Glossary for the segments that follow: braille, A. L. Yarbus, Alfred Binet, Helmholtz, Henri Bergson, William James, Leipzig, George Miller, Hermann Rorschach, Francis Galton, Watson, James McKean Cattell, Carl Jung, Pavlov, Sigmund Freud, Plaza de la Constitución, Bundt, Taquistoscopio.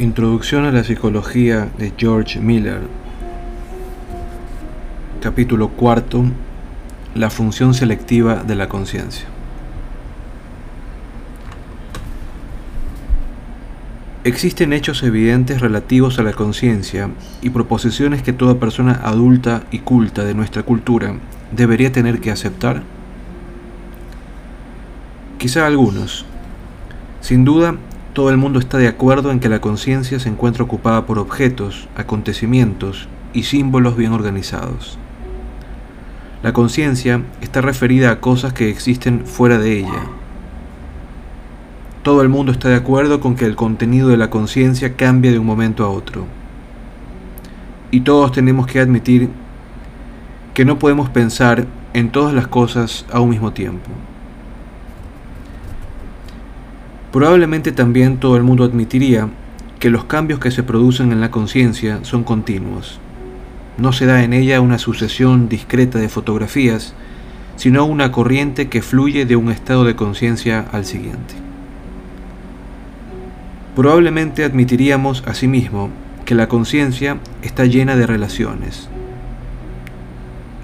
Introducción a la psicología de George Miller. Capítulo 4. La función selectiva de la conciencia. Existen hechos evidentes relativos a la conciencia y proposiciones que toda persona adulta y culta de nuestra cultura debería tener que aceptar. Quizá algunos. Sin duda, todo el mundo está de acuerdo en que la conciencia se encuentra ocupada por objetos, acontecimientos y símbolos bien organizados. La conciencia está referida a cosas que existen fuera de ella. Todo el mundo está de acuerdo con que el contenido de la conciencia cambia de un momento a otro. Y todos tenemos que admitir que no podemos pensar en todas las cosas a un mismo tiempo. Probablemente también todo el mundo admitiría que los cambios que se producen en la conciencia son continuos. No se da en ella una sucesión discreta de fotografías, sino una corriente que fluye de un estado de conciencia al siguiente. Probablemente admitiríamos asimismo que la conciencia está llena de relaciones.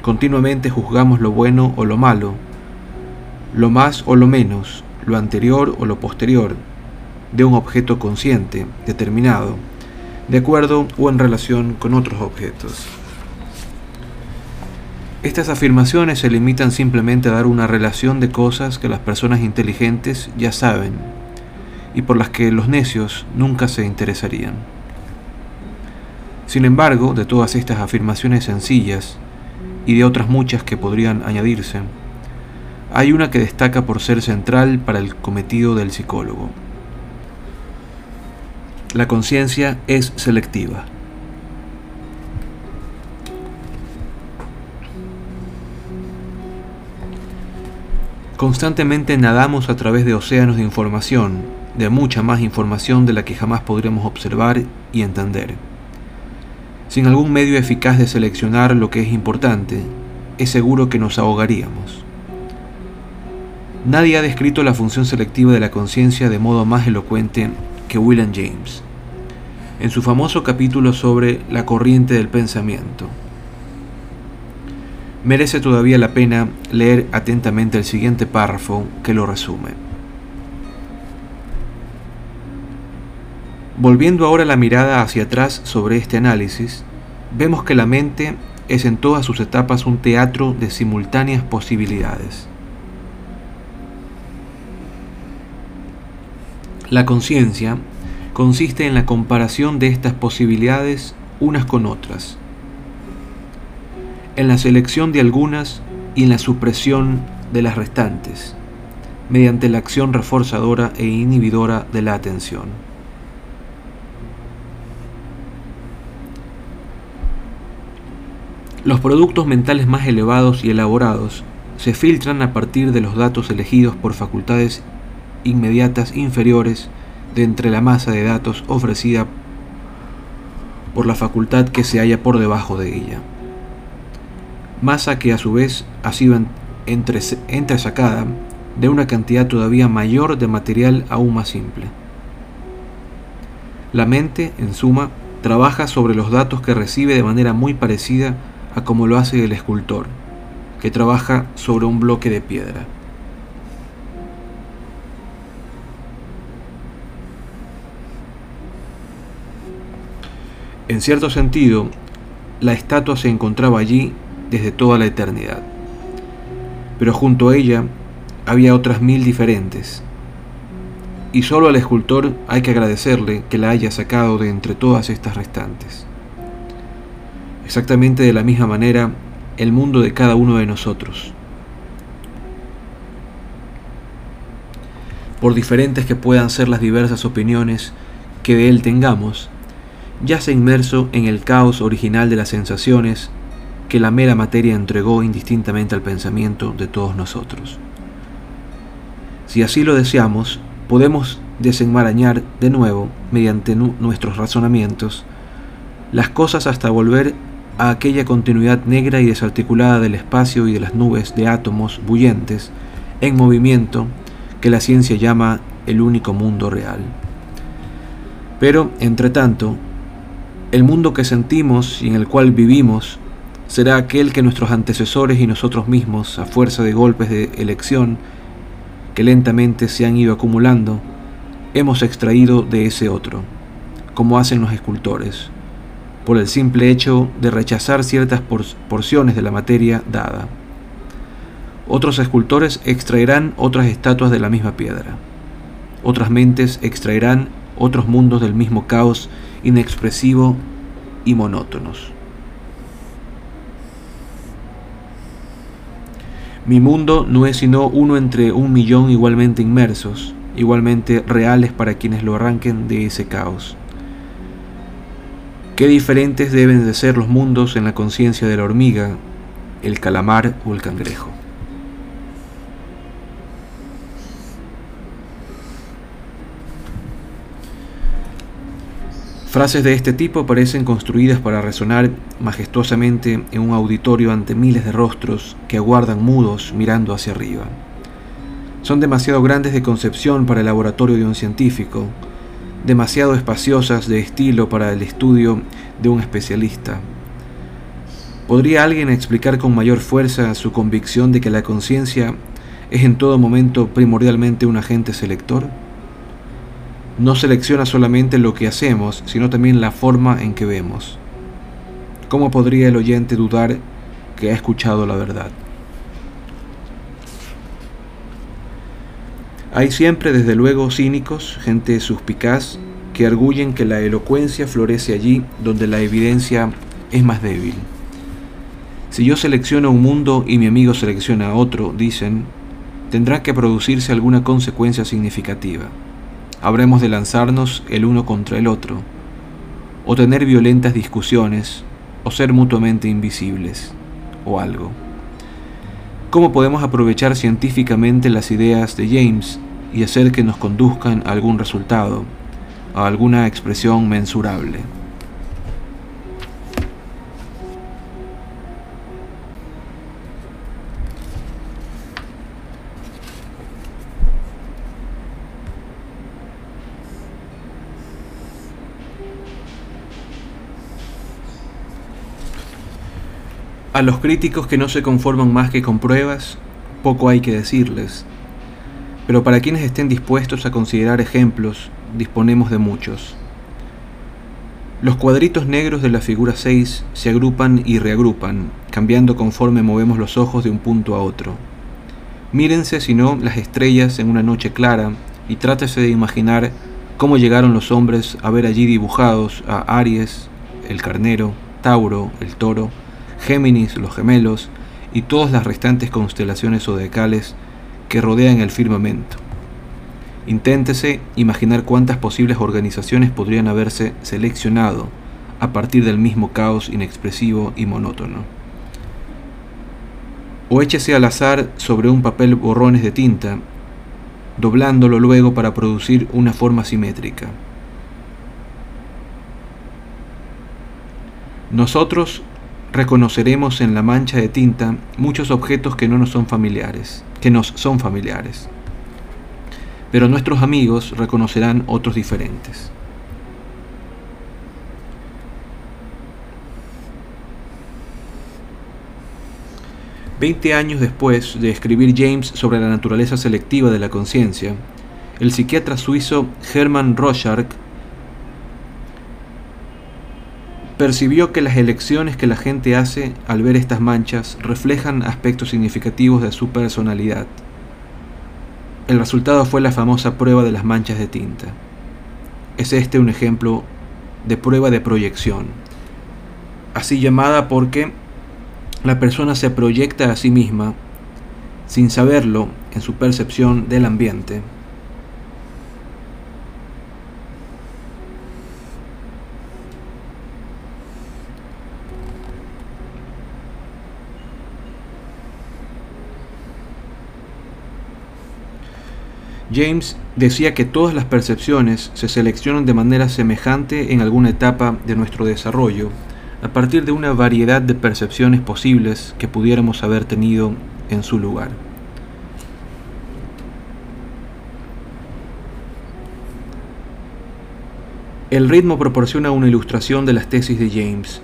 Continuamente juzgamos lo bueno o lo malo, lo más o lo menos, lo anterior o lo posterior, de un objeto consciente, determinado, de acuerdo o en relación con otros objetos. Estas afirmaciones se limitan simplemente a dar una relación de cosas que las personas inteligentes ya saben y por las que los necios nunca se interesarían. Sin embargo, de todas estas afirmaciones sencillas y de otras muchas que podrían añadirse, hay una que destaca por ser central para el cometido del psicólogo. La conciencia es selectiva. Constantemente nadamos a través de océanos de información, de mucha más información de la que jamás podríamos observar y entender. Sin algún medio eficaz de seleccionar lo que es importante, es seguro que nos ahogaríamos. Nadie ha descrito la función selectiva de la conciencia de modo más elocuente que William James, en su famoso capítulo sobre la corriente del pensamiento. Merece todavía la pena leer atentamente el siguiente párrafo que lo resume. Volviendo ahora la mirada hacia atrás sobre este análisis, vemos que la mente es en todas sus etapas un teatro de simultáneas posibilidades. La conciencia consiste en la comparación de estas posibilidades unas con otras, en la selección de algunas y en la supresión de las restantes, mediante la acción reforzadora e inhibidora de la atención. Los productos mentales más elevados y elaborados se filtran a partir de los datos elegidos por facultades inmediatas inferiores de entre la masa de datos ofrecida por la facultad que se halla por debajo de ella, masa que a su vez ha sido entresacada de una cantidad todavía mayor de material aún más simple. La mente, en suma, trabaja sobre los datos que recibe de manera muy parecida a como lo hace el escultor, que trabaja sobre un bloque de piedra. En cierto sentido, la estatua se encontraba allí desde toda la eternidad, pero junto a ella había otras 1000 diferentes, y solo al escultor hay que agradecerle que la haya sacado de entre todas estas restantes. Exactamente de la misma manera, el mundo de cada uno de nosotros, por diferentes que puedan ser las diversas opiniones que de él tengamos, yace inmerso en el caos original de las sensaciones que la mera materia entregó indistintamente al pensamiento de todos nosotros. Si así lo deseamos, podemos desenmarañar de nuevo, mediante nuestros razonamientos, las cosas hasta volver a aquella continuidad negra y desarticulada del espacio y de las nubes de átomos bullentes en movimiento que la ciencia llama el único mundo real. Pero, entre tanto, el mundo que sentimos y en el cual vivimos será aquel que nuestros antecesores y nosotros mismos, a fuerza de golpes de elección que lentamente se han ido acumulando, hemos extraído de ese otro, como hacen los escultores, por el simple hecho de rechazar ciertas porciones de la materia dada. Otros escultores extraerán otras estatuas de la misma piedra. Otras mentes extraerán otros mundos del mismo caos inexpresivo y monótonos. Mi mundo no es sino uno entre 1.000.000 igualmente inmersos, igualmente reales para quienes lo arranquen de ese caos. Qué diferentes deben de ser los mundos en la conciencia de la hormiga, el calamar o el cangrejo. Frases de este tipo parecen construidas para resonar majestuosamente en un auditorio ante miles de rostros que aguardan mudos mirando hacia arriba. Son demasiado grandes de concepción para el laboratorio de un científico, demasiado espaciosas de estilo para el estudio de un especialista. ¿Podría alguien explicar con mayor fuerza su convicción de que la conciencia es en todo momento primordialmente un agente selector? No selecciona solamente lo que hacemos, sino también la forma en que vemos. ¿Cómo podría el oyente dudar que ha escuchado la verdad? Hay siempre, desde luego, cínicos, gente suspicaz, que arguyen que la elocuencia florece allí donde la evidencia es más débil. Si yo selecciono un mundo y mi amigo selecciona otro, dicen, tendrá que producirse alguna consecuencia significativa. Habremos de lanzarnos el uno contra el otro, o tener violentas discusiones, o ser mutuamente invisibles, o algo. ¿Cómo podemos aprovechar científicamente las ideas de James y hacer que nos conduzcan a algún resultado, a alguna expresión mensurable? A los críticos que no se conforman más que con pruebas, poco hay que decirles, pero para quienes estén dispuestos a considerar ejemplos, disponemos de muchos. Los cuadritos negros de la figura 6 se agrupan y reagrupan, cambiando conforme movemos los ojos de un punto a otro. Mírense, si no, las estrellas en una noche clara y trátese de imaginar cómo llegaron los hombres a ver allí dibujados a Aries, el carnero, Tauro, el toro, Géminis, los gemelos, y todas las restantes constelaciones zodiacales que rodean el firmamento. Inténtese imaginar cuántas posibles organizaciones podrían haberse seleccionado a partir del mismo caos inexpresivo y monótono. O échese al azar sobre un papel borrones de tinta, doblándolo luego para producir una forma simétrica. Nosotros reconoceremos en la mancha de tinta muchos objetos que nos son familiares. Pero nuestros amigos reconocerán otros diferentes. Veinte años después de escribir James sobre la naturaleza selectiva de la conciencia, el psiquiatra suizo Hermann Rorschach percibió que las elecciones que la gente hace al ver estas manchas reflejan aspectos significativos de su personalidad. El resultado fue la famosa prueba de las manchas de tinta. Es este un ejemplo de prueba de proyección, así llamada porque la persona se proyecta a sí misma, sin saberlo, en su percepción del ambiente. James decía que todas las percepciones se seleccionan de manera semejante en alguna etapa de nuestro desarrollo, a partir de una variedad de percepciones posibles que pudiéramos haber tenido en su lugar. El ritmo proporciona una ilustración de las tesis de James.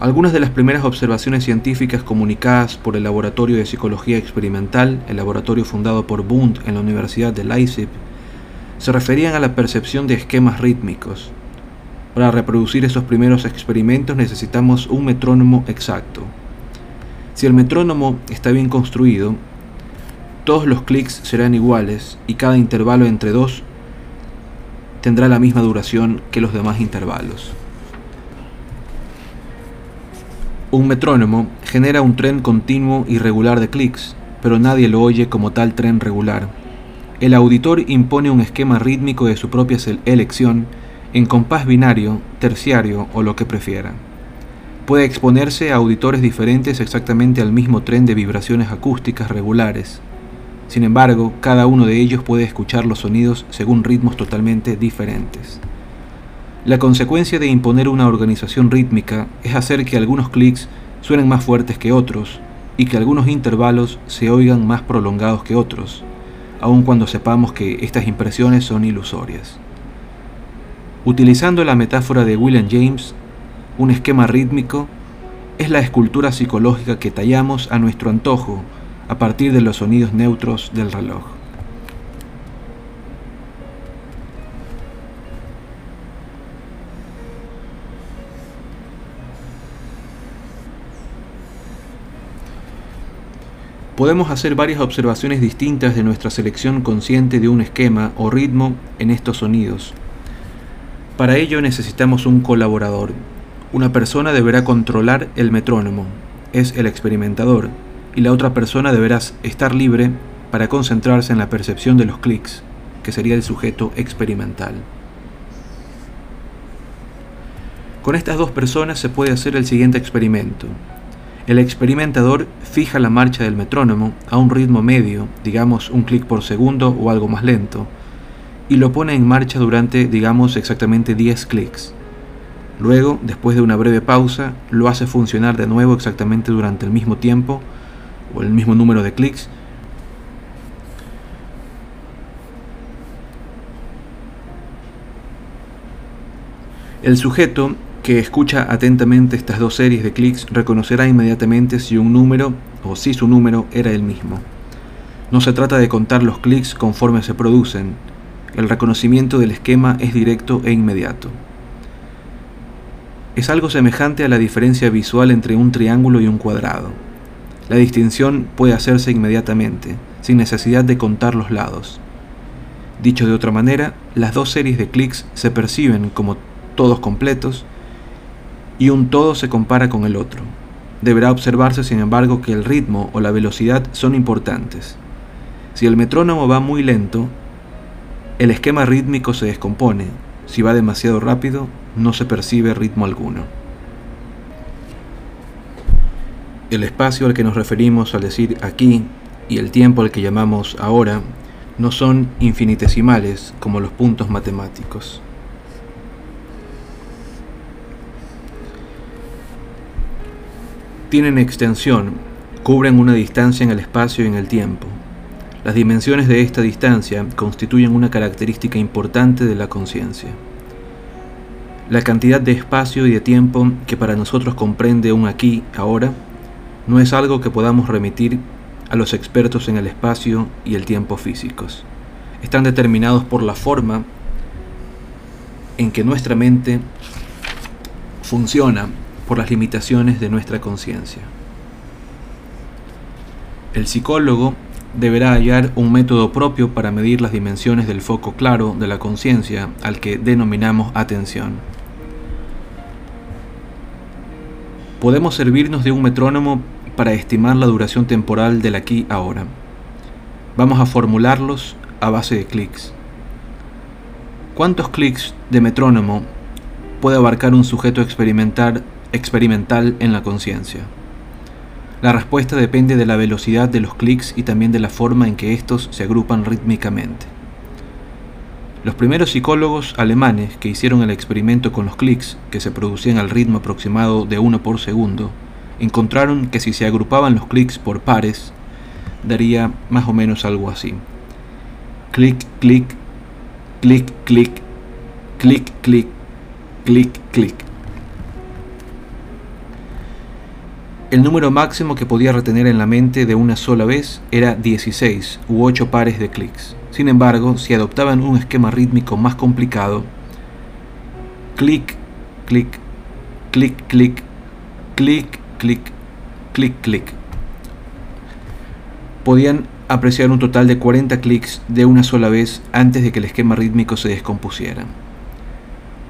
Algunas de las primeras observaciones científicas comunicadas por el Laboratorio de Psicología Experimental, el laboratorio fundado por Bundt en la Universidad de Leipzig, se referían a la percepción de esquemas rítmicos. Para reproducir esos primeros experimentos necesitamos un metrónomo exacto. Si el metrónomo está bien construido, todos los clics serán iguales y cada intervalo entre dos tendrá la misma duración que los demás intervalos. Un metrónomo genera un tren continuo y regular de clics, pero nadie lo oye como tal tren regular. El auditor impone un esquema rítmico de su propia elección en compás binario, terciario o lo que prefiera. Puede exponerse a auditores diferentes exactamente al mismo tren de vibraciones acústicas regulares. Sin embargo, cada uno de ellos puede escuchar los sonidos según ritmos totalmente diferentes. La consecuencia de imponer una organización rítmica es hacer que algunos clics suenen más fuertes que otros y que algunos intervalos se oigan más prolongados que otros, aun cuando sepamos que estas impresiones son ilusorias. Utilizando la metáfora de William James, un esquema rítmico es la escultura psicológica que tallamos a nuestro antojo a partir de los sonidos neutros del reloj. Podemos hacer varias observaciones distintas de nuestra selección consciente de un esquema o ritmo en estos sonidos. Para ello necesitamos un colaborador. Una persona deberá controlar el metrónomo, es el experimentador, y la otra persona deberá estar libre para concentrarse en la percepción de los clics, que sería el sujeto experimental. Con estas dos personas se puede hacer el siguiente experimento. El experimentador fija la marcha del metrónomo a un ritmo medio, digamos un clic por segundo o algo más lento, y lo pone en marcha durante, digamos, exactamente 10 clics. Luego, después de una breve pausa, lo hace funcionar de nuevo exactamente durante el mismo tiempo o el mismo número de clics. El sujeto que escucha atentamente estas dos series de clics reconocerá inmediatamente si un número o si su número era el mismo. No se trata de contar los clics conforme se producen. El reconocimiento del esquema es directo e inmediato. Es algo semejante a la diferencia visual entre un triángulo y un cuadrado. La distinción puede hacerse inmediatamente, sin necesidad de contar los lados. Dicho de otra manera, las dos series de clics se perciben como todos completos y un todo se compara con el otro. Deberá observarse, sin embargo, que el ritmo o la velocidad son importantes. Si el metrónomo va muy lento, el esquema rítmico se descompone. Si va demasiado rápido, no se percibe ritmo alguno. El espacio al que nos referimos al decir aquí y el tiempo al que llamamos ahora no son infinitesimales como los puntos matemáticos. Tienen extensión, cubren una distancia en el espacio y en el tiempo. Las dimensiones de esta distancia constituyen una característica importante de la conciencia. La cantidad de espacio y de tiempo que para nosotros comprende un aquí, ahora, no es algo que podamos remitir a los expertos en el espacio y el tiempo físicos. Están determinados por la forma en que nuestra mente funciona, por las limitaciones de nuestra conciencia. El psicólogo deberá hallar un método propio para medir las dimensiones del foco claro de la conciencia al que denominamos atención. Podemos servirnos de un metrónomo para estimar la duración temporal del aquí ahora. Vamos a formularlos a base de clics. ¿Cuántos clics de metrónomo puede abarcar un sujeto experimental en la conciencia? La respuesta depende de la velocidad de los clics y también de la forma en que estos se agrupan rítmicamente. Los primeros psicólogos alemanes que hicieron el experimento con los clics, que se producían al ritmo aproximado de uno por segundo, encontraron que si se agrupaban los clics por pares, daría más o menos algo así. Clic, clic, clic, clic, clic, clic, clic, clic. El número máximo que podía retener en la mente de una sola vez era 16 u 8 pares de clics. Sin embargo, si adoptaban un esquema rítmico más complicado, clic, clic, clic, clic, clic, clic, clic, clic, podían apreciar un total de 40 clics de una sola vez antes de que el esquema rítmico se descompusiera.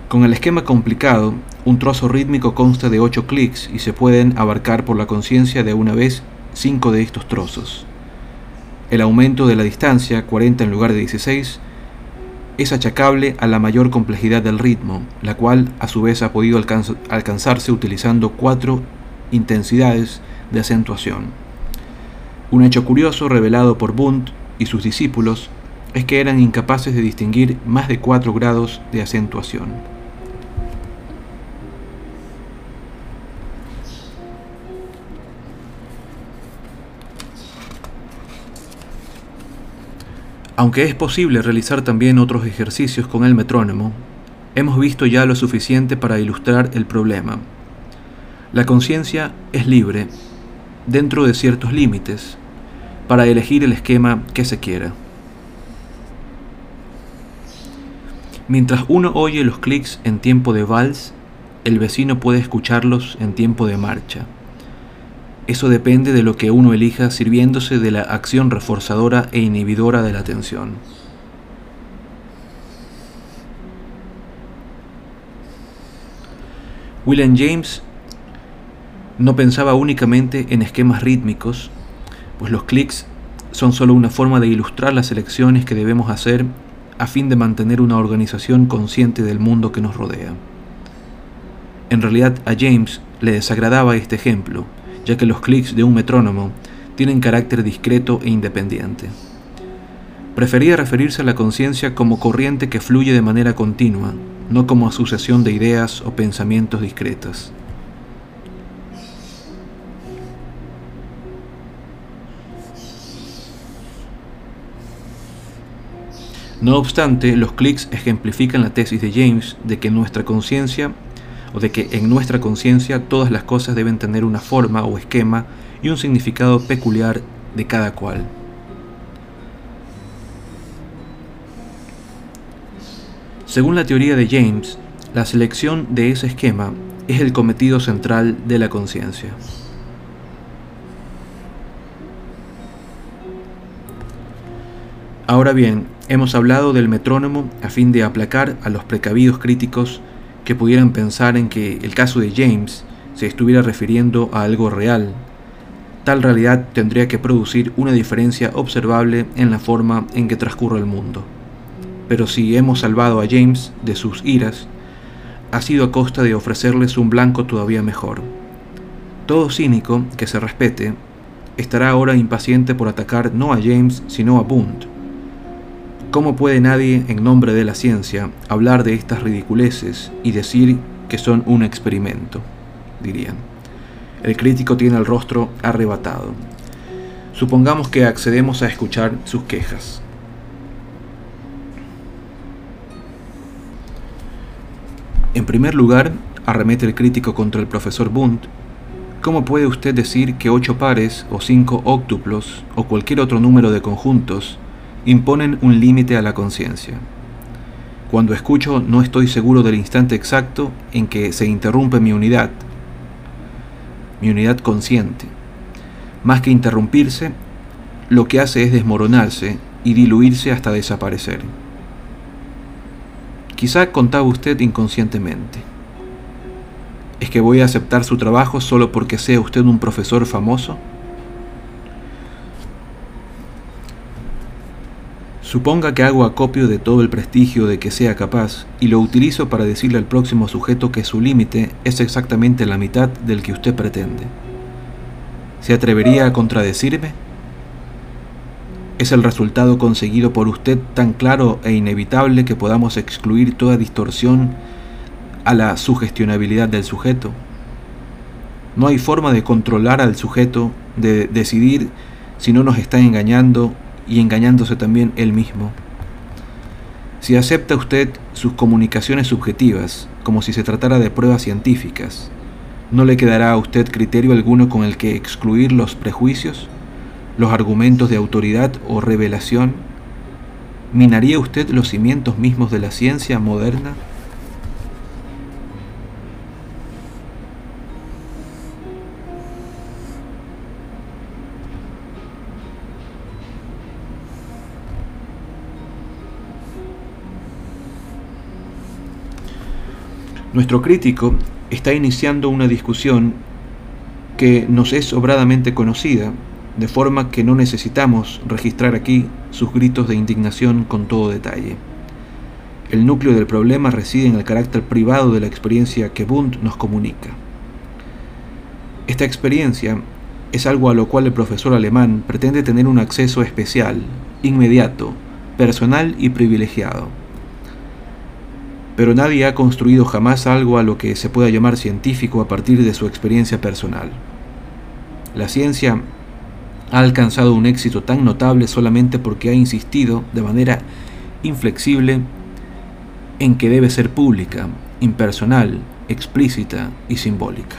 Con el esquema complicado, un trozo rítmico consta de 8 clics y se pueden abarcar por la conciencia de una vez 5 de estos trozos. El aumento de la distancia, 40 en lugar de 16, es achacable a la mayor complejidad del ritmo, la cual a su vez ha podido alcanzarse utilizando 4 intensidades de acentuación. Un hecho curioso revelado por Bundt y sus discípulos es que eran incapaces de distinguir más de 4 grados de acentuación. Aunque es posible realizar también otros ejercicios con el metrónomo, hemos visto ya lo suficiente para ilustrar el problema. La conciencia es libre, dentro de ciertos límites, para elegir el esquema que se quiera. Mientras uno oye los clics en tiempo de vals, el vecino puede escucharlos en tiempo de marcha. Eso depende de lo que uno elija sirviéndose de la acción reforzadora e inhibidora de la atención. William James no pensaba únicamente en esquemas rítmicos, pues los clics son solo una forma de ilustrar las elecciones que debemos hacer a fin de mantener una organización consciente del mundo que nos rodea. En realidad, a James le desagradaba este ejemplo, ya que los clics de un metrónomo tienen carácter discreto e independiente. Prefería referirse a la conciencia como corriente que fluye de manera continua, no como a sucesión de ideas o pensamientos discretas. No obstante, los clics ejemplifican la tesis de James de que en nuestra conciencia todas las cosas deben tener una forma o esquema y un significado peculiar de cada cual. Según la teoría de James, la selección de ese esquema es el cometido central de la conciencia. Ahora bien, hemos hablado del metrónomo a fin de aplacar a los precavidos críticos que pudieran pensar en que el caso de James se estuviera refiriendo a algo real. Tal realidad tendría que producir una diferencia observable en la forma en que transcurre el mundo. Pero si hemos salvado a James de sus iras, ha sido a costa de ofrecerles un blanco todavía mejor. Todo cínico que se respete estará ahora impaciente por atacar no a James sino a Bundt. ¿Cómo puede nadie, en nombre de la ciencia, hablar de estas ridiculeces y decir que son un experimento?, dirían. El crítico tiene el rostro arrebatado. Supongamos que accedemos a escuchar sus quejas. En primer lugar, arremete el crítico contra el profesor Bundt. ¿Cómo puede usted decir que 8 pares o 5 óctuplos o cualquier otro número de conjuntos imponen un límite a la conciencia? Cuando escucho, no estoy seguro del instante exacto en que se interrumpe mi unidad consciente. Más que interrumpirse, lo que hace es desmoronarse y diluirse hasta desaparecer. Quizá contaba usted inconscientemente. ¿Es que voy a aceptar su trabajo solo porque sea usted un profesor famoso? Suponga que hago acopio de todo el prestigio de que sea capaz y lo utilizo para decirle al próximo sujeto que su límite es exactamente la mitad del que usted pretende. ¿Se atrevería a contradecirme? ¿Es el resultado conseguido por usted tan claro e inevitable que podamos excluir toda distorsión a la sugestionabilidad del sujeto? No hay forma de controlar al sujeto, de decidir si no nos está engañando y engañándose también él mismo. si acepta usted sus comunicaciones subjetivas como si se tratara de pruebas científicas, ¿no le quedará a usted criterio alguno con el que excluir los prejuicios, los argumentos de autoridad o revelación? ¿Minaría usted los cimientos mismos de la ciencia moderna? Nuestro crítico está iniciando una discusión que nos es sobradamente conocida, de forma que no necesitamos registrar aquí sus gritos de indignación con todo detalle. El núcleo del problema reside en el carácter privado de la experiencia que Bundt nos comunica. Esta experiencia es algo a lo cual el profesor alemán pretende tener un acceso especial, inmediato, personal y privilegiado. Pero nadie ha construido jamás algo a lo que se pueda llamar científico a partir de su experiencia personal. La ciencia ha alcanzado un éxito tan notable solamente porque ha insistido de manera inflexible en que debe ser pública, impersonal, explícita y simbólica.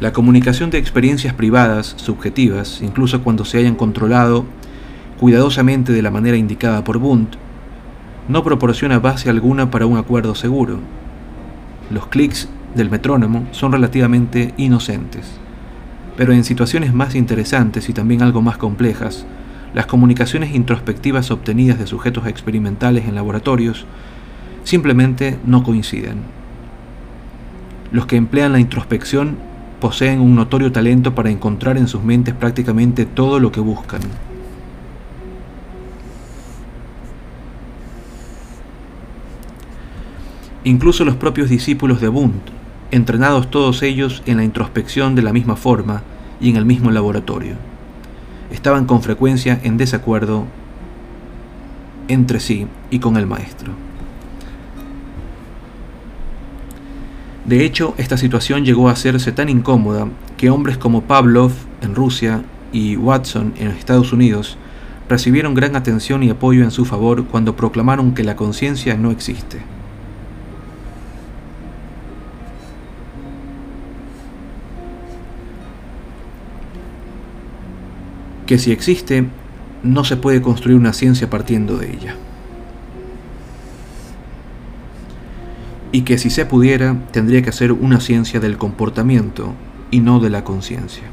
La comunicación de experiencias privadas, subjetivas, incluso cuando se hayan controlado cuidadosamente de la manera indicada por Bundt, no proporciona base alguna para un acuerdo seguro. Los clics del metrónomo son relativamente inocentes, pero en situaciones más interesantes y también algo más complejas, las comunicaciones introspectivas obtenidas de sujetos experimentales en laboratorios simplemente no coinciden. Los que emplean la introspección poseen un notorio talento para encontrar en sus mentes prácticamente todo lo que buscan. Incluso los propios discípulos de Bundt, entrenados todos ellos en la introspección de la misma forma y en el mismo laboratorio, estaban con frecuencia en desacuerdo entre sí y con el maestro. De hecho, esta situación llegó a hacerse tan incómoda que hombres como Pavlov en Rusia y Watson en Estados Unidos recibieron gran atención y apoyo en su favor cuando proclamaron que la conciencia no existe. Que si existe, no se puede construir una ciencia partiendo de ella. Y que si se pudiera, tendría que ser una ciencia del comportamiento y no de la conciencia.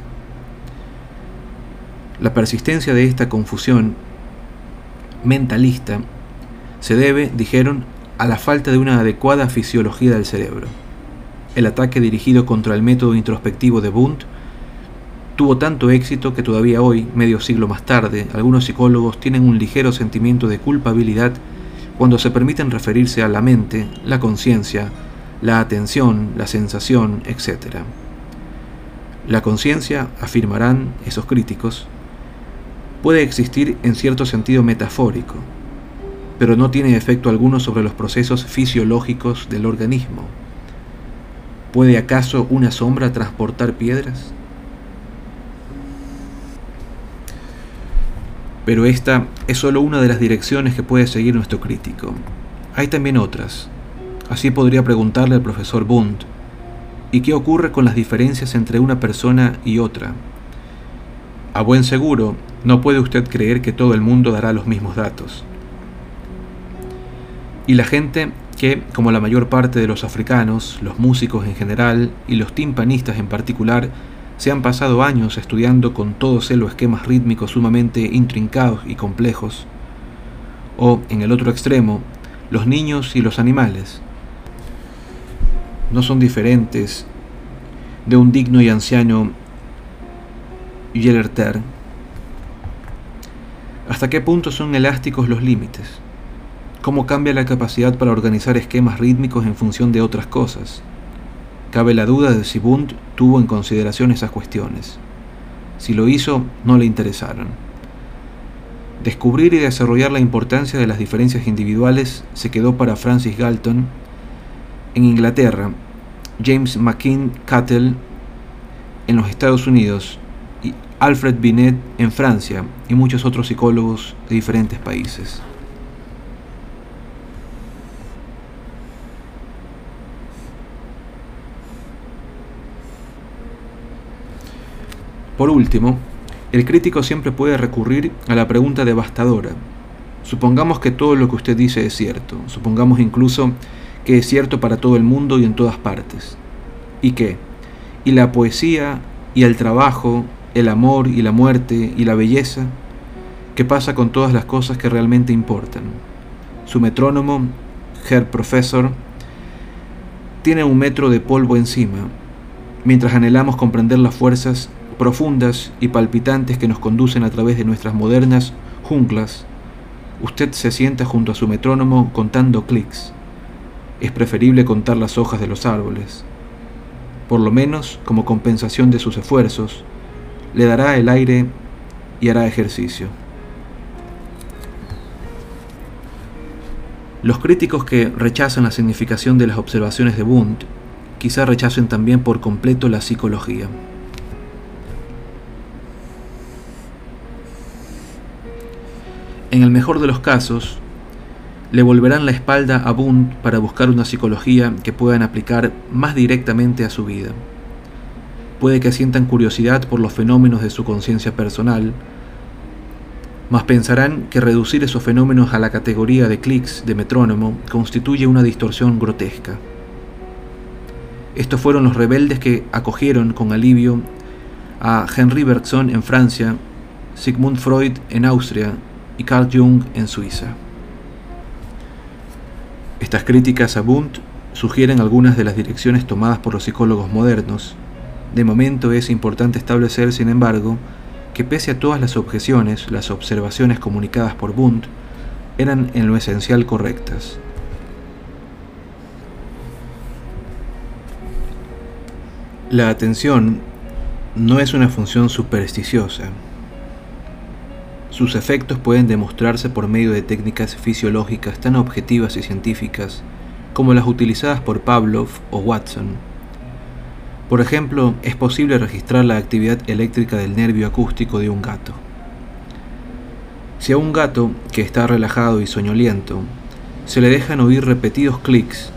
La persistencia de esta confusión mentalista se debe, dijeron, a la falta de una adecuada fisiología del cerebro. El ataque dirigido contra el método introspectivo de Bundt tuvo tanto éxito que todavía hoy, medio siglo más tarde, algunos psicólogos tienen un ligero sentimiento de culpabilidad cuando se permiten referirse a la mente, la conciencia, la atención, la sensación, etc. La conciencia, afirmarán esos críticos, puede existir en cierto sentido metafórico, pero no tiene efecto alguno sobre los procesos fisiológicos del organismo. ¿Puede acaso una sombra transportar piedras? Pero esta es solo una de las direcciones que puede seguir nuestro crítico. Hay también otras. Así podría preguntarle al profesor Bundt, ¿y qué ocurre con las diferencias entre una persona y otra? A buen seguro, no puede usted creer que todo el mundo dará los mismos datos. Y la gente que, como la mayor parte de los africanos, los músicos en general y los timpanistas en particular, se han pasado años estudiando con todo celo esquemas rítmicos sumamente intrincados y complejos, o, en el otro extremo, los niños y los animales. No son diferentes de un digno y anciano Yellerter. ¿Hasta qué punto son elásticos los límites? ¿Cómo cambia la capacidad para organizar esquemas rítmicos en función de otras cosas? Cabe la duda de si Bundt tuvo en consideración esas cuestiones. Si lo hizo, no le interesaron. Descubrir y desarrollar la importancia de las diferencias individuales se quedó para Francis Galton. En Inglaterra, James McKean Cattell en los Estados Unidos y Alfred Binet en Francia y muchos otros psicólogos de diferentes países. Por último, el crítico siempre puede recurrir a la pregunta devastadora. Supongamos que todo lo que usted dice es cierto, supongamos incluso que es cierto para todo el mundo y en todas partes. ¿Y qué? ¿Y la poesía, y el trabajo, el amor, y la muerte, y la belleza? ¿Qué pasa con todas las cosas que realmente importan? Su metrónomo, Herr Professor, tiene un metro de polvo encima, mientras anhelamos comprender las fuerzas profundas y palpitantes que nos conducen a través de nuestras modernas junglas, usted se sienta junto a su metrónomo contando clics. Es preferible contar las hojas de los árboles. Por lo menos, como compensación de sus esfuerzos, le dará el aire y hará ejercicio. Los críticos que rechazan la significación de las observaciones de Bundt, quizá rechacen también por completo la psicología. En el mejor de los casos, le volverán la espalda a Bundt para buscar una psicología que puedan aplicar más directamente a su vida. Puede que sientan curiosidad por los fenómenos de su conciencia personal, mas pensarán que reducir esos fenómenos a la categoría de clics de metrónomo constituye una distorsión grotesca. Estos fueron los rebeldes que acogieron con alivio a Henri Bergson en Francia, Sigmund Freud en Austria, y Carl Jung en Suiza. Estas críticas a Bundt sugieren algunas de las direcciones tomadas por los psicólogos modernos. De momento es importante establecer, sin embargo, que pese a todas las objeciones, las observaciones comunicadas por Bundt eran en lo esencial correctas. La atención no es una función supersticiosa. Sus efectos pueden demostrarse por medio de técnicas fisiológicas tan objetivas y científicas como las utilizadas por Pavlov o Watson. Por ejemplo, es posible registrar la actividad eléctrica del nervio acústico de un gato. Si a un gato, que está relajado y soñoliento, se le dejan oír repetidos clics,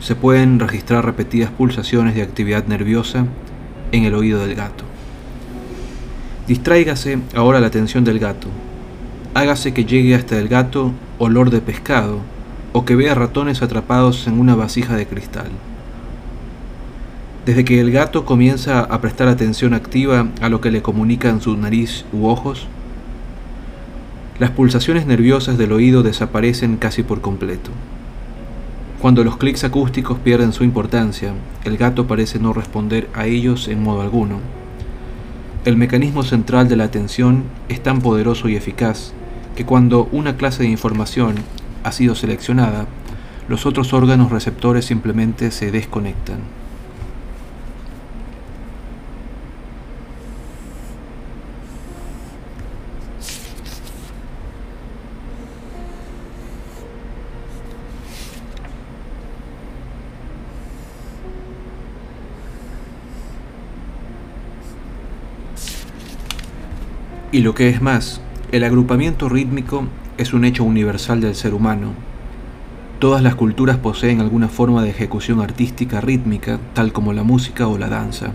se pueden registrar repetidas pulsaciones de actividad nerviosa en el oído del gato. Distráigase ahora la atención del gato. Hágase que llegue hasta el gato olor de pescado o que vea ratones atrapados en una vasija de cristal. Desde que el gato comienza a prestar atención activa a lo que le comunican su nariz u ojos, las pulsaciones nerviosas del oído desaparecen casi por completo. Cuando los clics acústicos pierden su importancia, el gato parece no responder a ellos en modo alguno. El mecanismo central de la atención es tan poderoso y eficaz que cuando una clase de información ha sido seleccionada, los otros órganos receptores simplemente se desconectan. Y lo que es más, el agrupamiento rítmico es un hecho universal del ser humano. Todas las culturas poseen alguna forma de ejecución artística rítmica, tal como la música o la danza.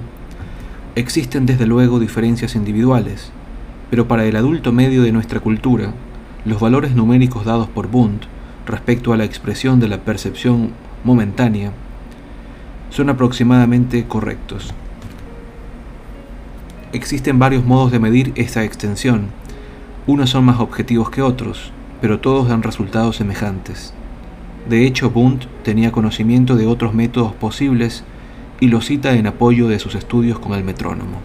Existen desde luego diferencias individuales, pero para el adulto medio de nuestra cultura, los valores numéricos dados por Bundt respecto a la expresión de la percepción momentánea son aproximadamente correctos. Existen varios modos de medir esta extensión. Unos son más objetivos que otros, pero todos dan resultados semejantes. De hecho, Bundt tenía conocimiento de otros métodos posibles y los cita en apoyo de sus estudios con el metrónomo.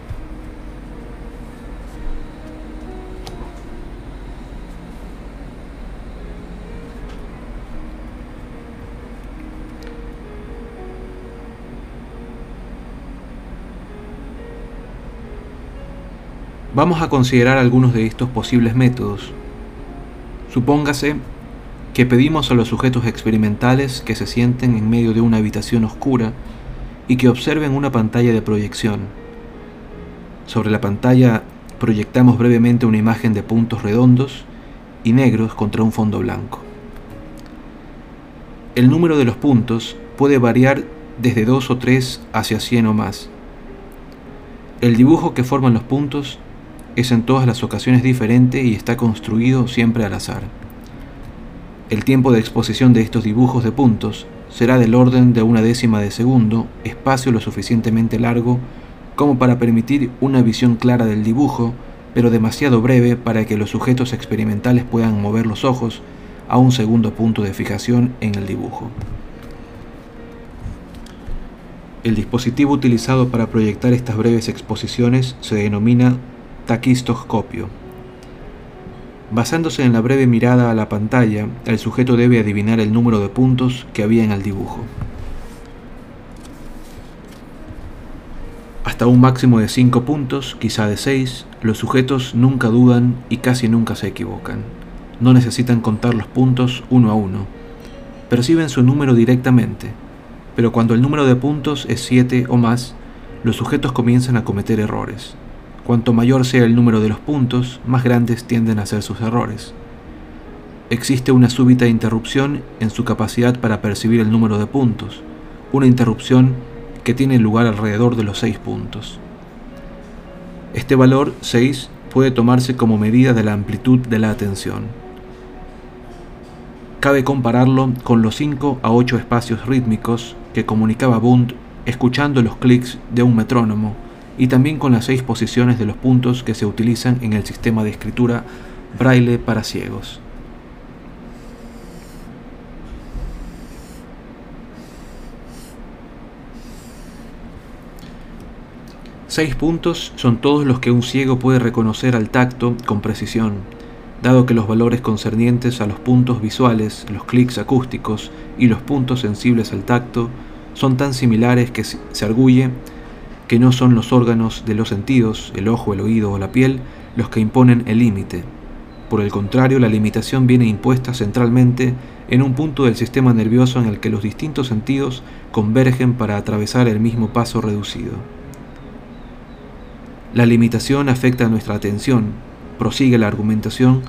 Vamos a considerar algunos de estos posibles métodos. Supóngase que pedimos a los sujetos experimentales que se sienten en medio de una habitación oscura y que observen una pantalla de proyección. Sobre la pantalla proyectamos brevemente una imagen de puntos redondos y negros contra un fondo blanco. El número de los puntos puede variar desde 2 o 3 hacia 100 o más. El dibujo que forman los puntos es en todas las ocasiones diferente y está construido siempre al azar. El tiempo de exposición de estos dibujos de puntos será del orden de 1/10 de segundo, espacio lo suficientemente largo como para permitir una visión clara del dibujo, pero demasiado breve para que los sujetos experimentales puedan mover los ojos a un segundo punto de fijación en el dibujo. El dispositivo utilizado para proyectar estas breves exposiciones se denomina taquistoscopio. Basándose en la breve mirada a la pantalla, el sujeto debe adivinar el número de puntos que había en el dibujo. Hasta un máximo de 5 puntos, quizá de 6, los sujetos nunca dudan y casi nunca se equivocan. No necesitan contar los puntos uno a uno. Perciben su número directamente, pero cuando el número de puntos es 7 o más, los sujetos comienzan a cometer errores. Cuanto mayor sea el número de los puntos, más grandes tienden a ser sus errores. Existe una súbita interrupción en su capacidad para percibir el número de puntos, una interrupción que tiene lugar alrededor de los 6 puntos. Este valor, 6, puede tomarse como medida de la amplitud de la atención. Cabe compararlo con los 5 a 8 espacios rítmicos que comunicaba Bundt escuchando los clics de un metrónomo, y también con las 6 posiciones de los puntos que se utilizan en el sistema de escritura braille para ciegos. Seis puntos son todos los que un ciego puede reconocer al tacto con precisión, dado que los valores concernientes a los puntos visuales, los clics acústicos y los puntos sensibles al tacto son tan similares que se arguye que no son los órganos de los sentidos, el ojo, el oído o la piel, los que imponen el límite. Por el contrario, la limitación viene impuesta centralmente en un punto del sistema nervioso en el que los distintos sentidos convergen para atravesar el mismo paso reducido. La limitación afecta a nuestra atención, prosigue la argumentación,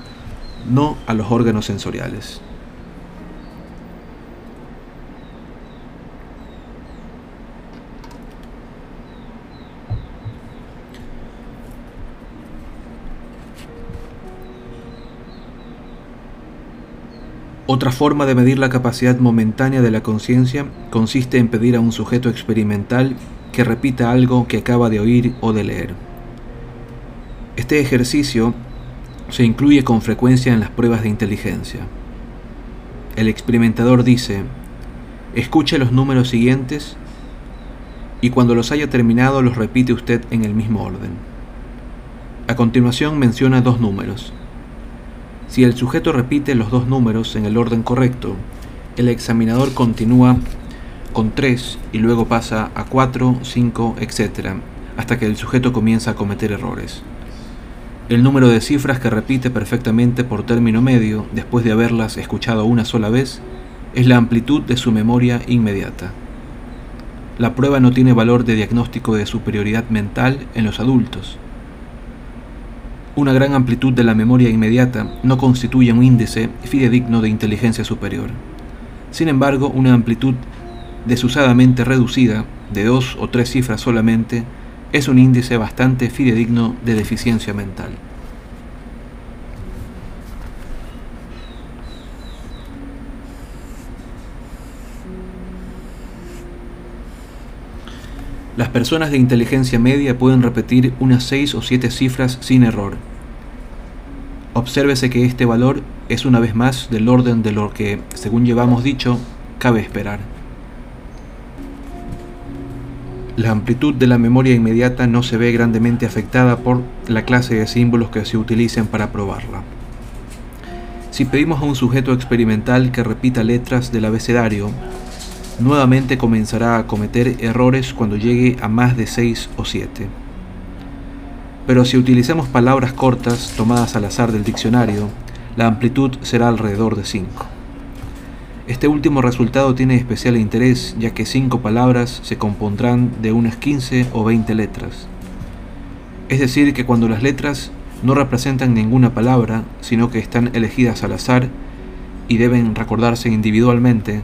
no a los órganos sensoriales. Otra forma de medir la capacidad momentánea de la conciencia consiste en pedir a un sujeto experimental que repita algo que acaba de oír o de leer. Este ejercicio se incluye con frecuencia en las pruebas de inteligencia. El experimentador dice: escuche los números siguientes y cuando los haya terminado los repite usted en el mismo orden. A continuación menciona 2 números. Si el sujeto repite los 2 números en el orden correcto, el examinador continúa con 3 y luego pasa a 4, 5, etc., hasta que el sujeto comienza a cometer errores. El número de cifras que repite perfectamente por término medio, después de haberlas escuchado una sola vez, es la amplitud de su memoria inmediata. La prueba no tiene valor de diagnóstico de superioridad mental en los adultos. Una gran amplitud de la memoria inmediata no constituye un índice fidedigno de inteligencia superior. Sin embargo, una amplitud desusadamente reducida, de 2 o 3 cifras solamente, es un índice bastante fidedigno de deficiencia mental. Las personas de inteligencia media pueden repetir unas 6 o 7 cifras sin error. Obsérvese que este valor es una vez más del orden de lo que, según llevamos dicho, cabe esperar. La amplitud de la memoria inmediata no se ve grandemente afectada por la clase de símbolos que se utilicen para probarla. Si pedimos a un sujeto experimental que repita letras del abecedario, nuevamente comenzará a cometer errores cuando llegue a más de 6 o 7. Pero si utilizamos palabras cortas tomadas al azar del diccionario, la amplitud será alrededor de 5. Este último resultado tiene especial interés, ya que 5 palabras se compondrán de unas 15 o 20 letras. Es decir, que cuando las letras no representan ninguna palabra, sino que están elegidas al azar y deben recordarse individualmente.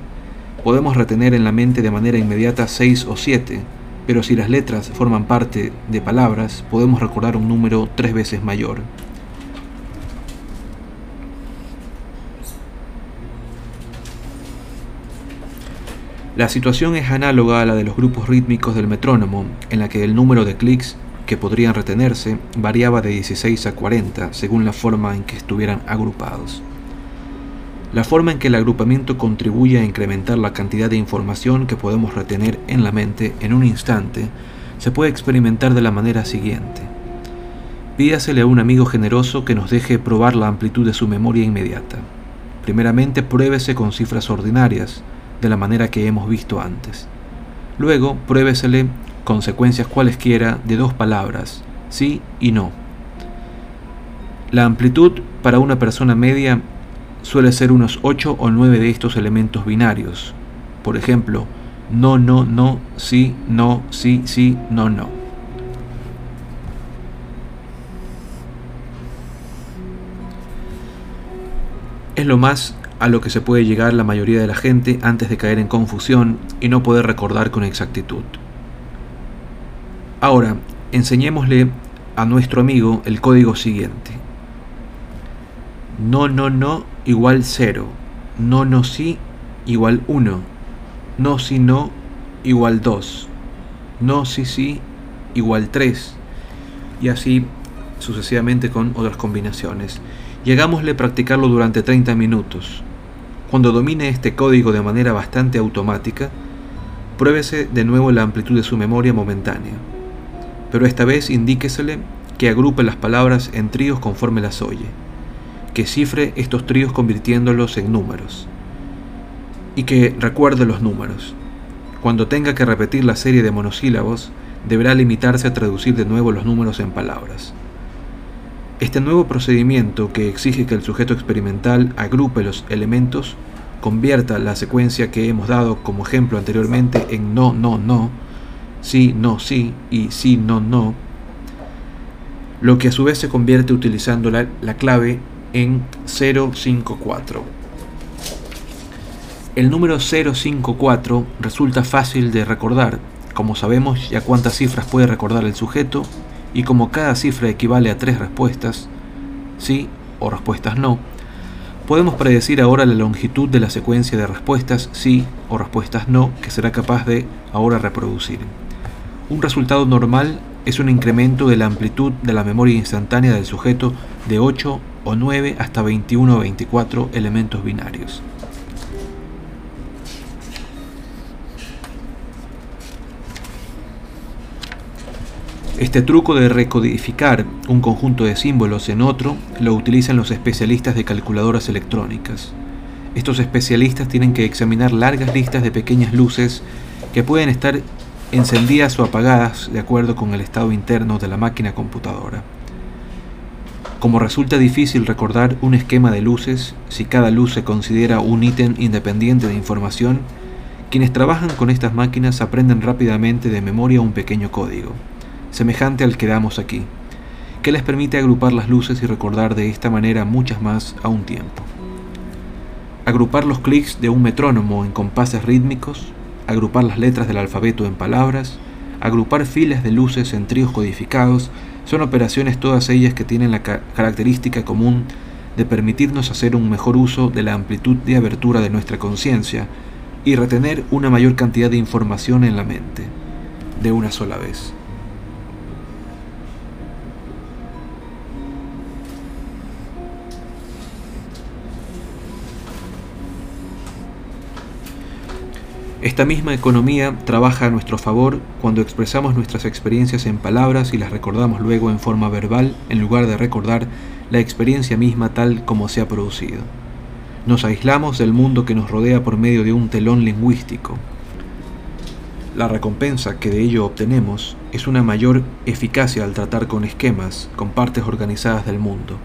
Podemos retener en la mente de manera inmediata 6 o 7, pero si las letras forman parte de palabras, podemos recordar un número 3 veces mayor. La situación es análoga a la de los grupos rítmicos del metrónomo, en la que el número de clics que podrían retenerse variaba de 16 a 40, según la forma en que estuvieran agrupados. La forma en que el agrupamiento contribuye a incrementar la cantidad de información que podemos retener en la mente en un instante se puede experimentar de la manera siguiente. Pídasele a un amigo generoso que nos deje probar la amplitud de su memoria inmediata. Primeramente, pruébese con cifras ordinarias, de la manera que hemos visto antes. Luego, pruébesele con secuencias cualesquiera de dos palabras, sí y no. La amplitud para una persona media suele ser unos 8 o 9 de estos elementos binarios. Por ejemplo, no, no, no, sí, no, sí, sí, no, no. Es lo más a lo que se puede llegar la mayoría de la gente antes de caer en confusión y no poder recordar con exactitud. Ahora, enseñémosle a nuestro amigo el código siguiente. No, no, no igual 0. No, no, sí igual 1. No, sí, no igual 2. No, sí, sí igual 3. Y así sucesivamente con otras combinaciones. Llegámosle a practicarlo durante 30 minutos. Cuando domine este código de manera bastante automática, pruébese de nuevo la amplitud de su memoria momentánea, pero esta vez indíquesele que agrupe las palabras en tríos conforme las oye, que cifre estos tríos convirtiéndolos en números, y que recuerde los números. Cuando tenga que repetir la serie de monosílabos, deberá limitarse a traducir de nuevo los números en palabras. Este nuevo procedimiento, que exige que el sujeto experimental agrupe los elementos, convierta la secuencia que hemos dado como ejemplo anteriormente en no, no, no, sí, no, sí y sí, no, no, lo que a su vez se convierte utilizando la clave en 054. El número 054 resulta fácil de recordar, como sabemos ya cuántas cifras puede recordar el sujeto, y como cada cifra equivale a 3 respuestas, sí o respuestas no, podemos predecir ahora la longitud de la secuencia de respuestas sí o respuestas no que será capaz de ahora reproducir. Un resultado normal es un incremento de la amplitud de la memoria instantánea del sujeto de 8 o 9 hasta 21 o 24 elementos binarios. Este truco de recodificar un conjunto de símbolos en otro lo utilizan los especialistas de calculadoras electrónicas. Estos especialistas tienen que examinar largas listas de pequeñas luces que pueden estar encendidas o apagadas de acuerdo con el estado interno de la máquina computadora. Como resulta difícil recordar un esquema de luces si cada luz se considera un ítem independiente de información, quienes trabajan con estas máquinas aprenden rápidamente de memoria un pequeño código, semejante al que damos aquí, que les permite agrupar las luces y recordar de esta manera muchas más a un tiempo. Agrupar los clics de un metrónomo en compases rítmicos, agrupar las letras del alfabeto en palabras, agrupar filas de luces en tríos codificados, son operaciones todas ellas que tienen la característica común de permitirnos hacer un mejor uso de la amplitud de abertura de nuestra conciencia y retener una mayor cantidad de información en la mente, de una sola vez. Esta misma economía trabaja a nuestro favor cuando expresamos nuestras experiencias en palabras y las recordamos luego en forma verbal, en lugar de recordar la experiencia misma tal como se ha producido. Nos aislamos del mundo que nos rodea por medio de un telón lingüístico. La recompensa que de ello obtenemos es una mayor eficacia al tratar con esquemas, con partes organizadas del mundo.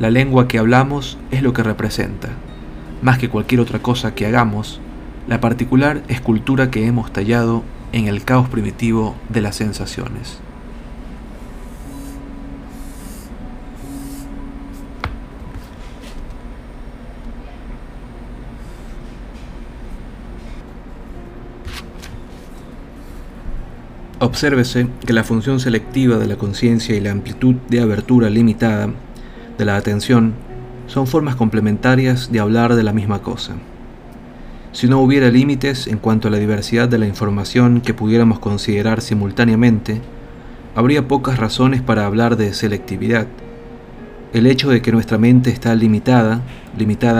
La lengua que hablamos es lo que representa, más que cualquier otra cosa que hagamos, la particular escultura que hemos tallado en el caos primitivo de las sensaciones. Obsérvese que la función selectiva de la conciencia y la amplitud de abertura limitada de la atención son formas complementarias de hablar de la misma cosa. Si no hubiera límites en cuanto a la diversidad de la información que pudiéramos considerar simultáneamente, habría pocas razones para hablar de selectividad. El hecho de que nuestra mente está limitada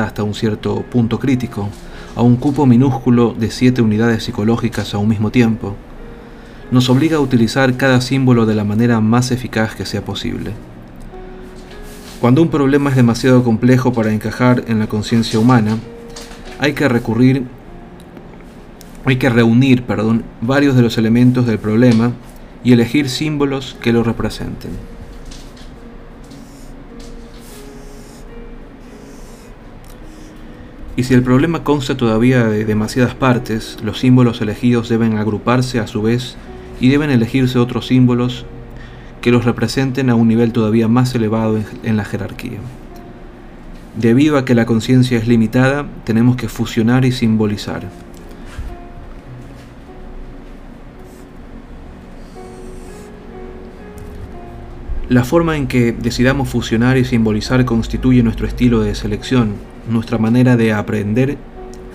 hasta un cierto punto crítico, a un cupo minúsculo de 7 unidades psicológicas a un mismo tiempo, nos obliga a utilizar cada símbolo de la manera más eficaz que sea posible. Cuando un problema es demasiado complejo para encajar en la conciencia humana, hay que reunir varios de los elementos del problema y elegir símbolos que lo representen. Y si el problema consta todavía de demasiadas partes, los símbolos elegidos deben agruparse a su vez y deben elegirse otros símbolos que los representen a un nivel todavía más elevado en la jerarquía. Debido a que la conciencia es limitada, tenemos que fusionar y simbolizar. La forma en que decidamos fusionar y simbolizar constituye nuestro estilo de selección, nuestra manera de aprender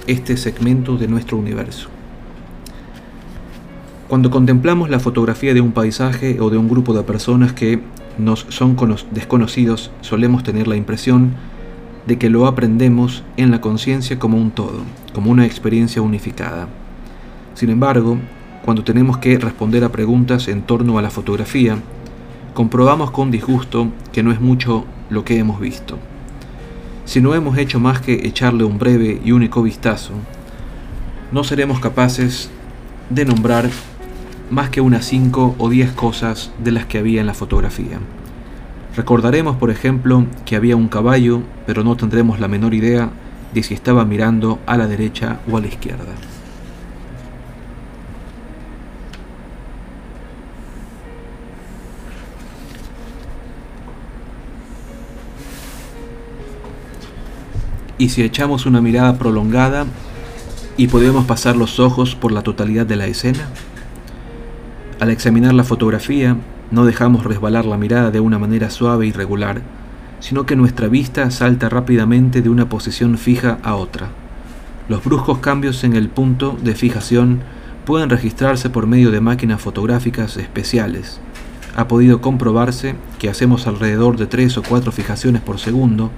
este segmento de nuestro universo. Cuando contemplamos la fotografía de un paisaje o de un grupo de personas que nos son desconocidos, solemos tener la impresión de que lo aprendemos en la conciencia como un todo, como una experiencia unificada. Sin embargo, cuando tenemos que responder a preguntas en torno a la fotografía, comprobamos con disgusto que no es mucho lo que hemos visto. Si no hemos hecho más que echarle un breve y único vistazo, no seremos capaces de nombrar más que unas 5 o 10 cosas de las que había en la fotografía. Recordaremos, por ejemplo, que había un caballo, pero no tendremos la menor idea de si estaba mirando a la derecha o a la izquierda. Y si echamos una mirada prolongada y podemos pasar los ojos por la totalidad de la escena, al examinar la fotografía no dejamos resbalar la mirada de una manera suave y regular, sino que nuestra vista salta rápidamente de una posición fija a otra. Los bruscos cambios en el punto de fijación pueden registrarse por medio de máquinas fotográficas especiales. Ha podido comprobarse que hacemos alrededor de 3 o 4 fijaciones por segundo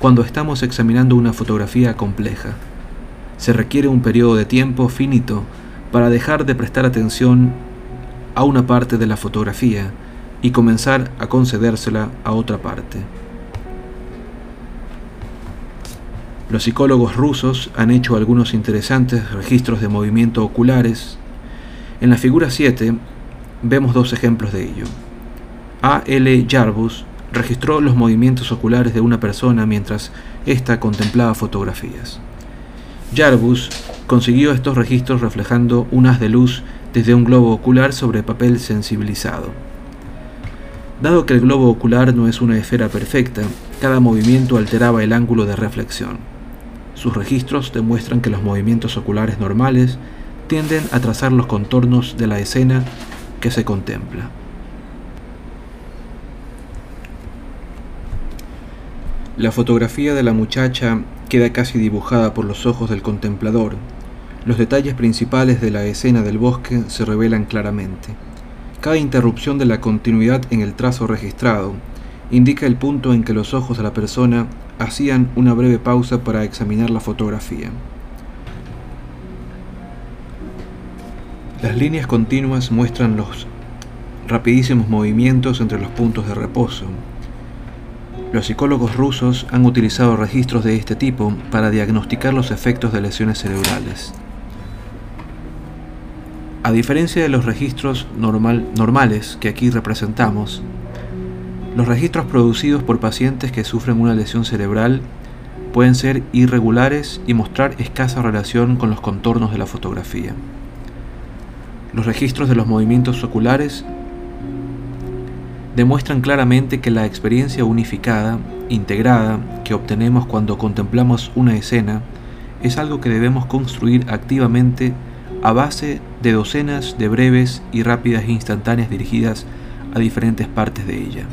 cuando estamos examinando una fotografía compleja. Se requiere un periodo de tiempo finito para dejar de prestar atención a una parte de la fotografía y comenzar a concedérsela a otra parte. Los psicólogos rusos han hecho algunos interesantes registros de movimiento oculares. En la figura 7 vemos 2 ejemplos de ello. A. L. Yarbus registró los movimientos oculares de una persona mientras ésta contemplaba fotografías. Yarbus consiguió estos registros reflejando un haz de luz desde un globo ocular sobre papel sensibilizado. Dado que el globo ocular no es una esfera perfecta, cada movimiento alteraba el ángulo de reflexión. Sus registros demuestran que los movimientos oculares normales tienden a trazar los contornos de la escena que se contempla. La fotografía de la muchacha queda casi dibujada por los ojos del contemplador. Los detalles principales de la escena del bosque se revelan claramente. Cada interrupción de la continuidad en el trazo registrado indica el punto en que los ojos de la persona hacían una breve pausa para examinar la fotografía. Las líneas continuas muestran los rapidísimos movimientos entre los puntos de reposo. Los psicólogos rusos han utilizado registros de este tipo para diagnosticar los efectos de lesiones cerebrales. A diferencia de los registros normales que aquí representamos, los registros producidos por pacientes que sufren una lesión cerebral pueden ser irregulares y mostrar escasa relación con los contornos de la fotografía. Los registros de los movimientos oculares demuestran claramente que la experiencia unificada, integrada, que obtenemos cuando contemplamos una escena, es algo que debemos construir activamente a base de docenas de breves y rápidas e instantáneas dirigidas a diferentes partes de ella.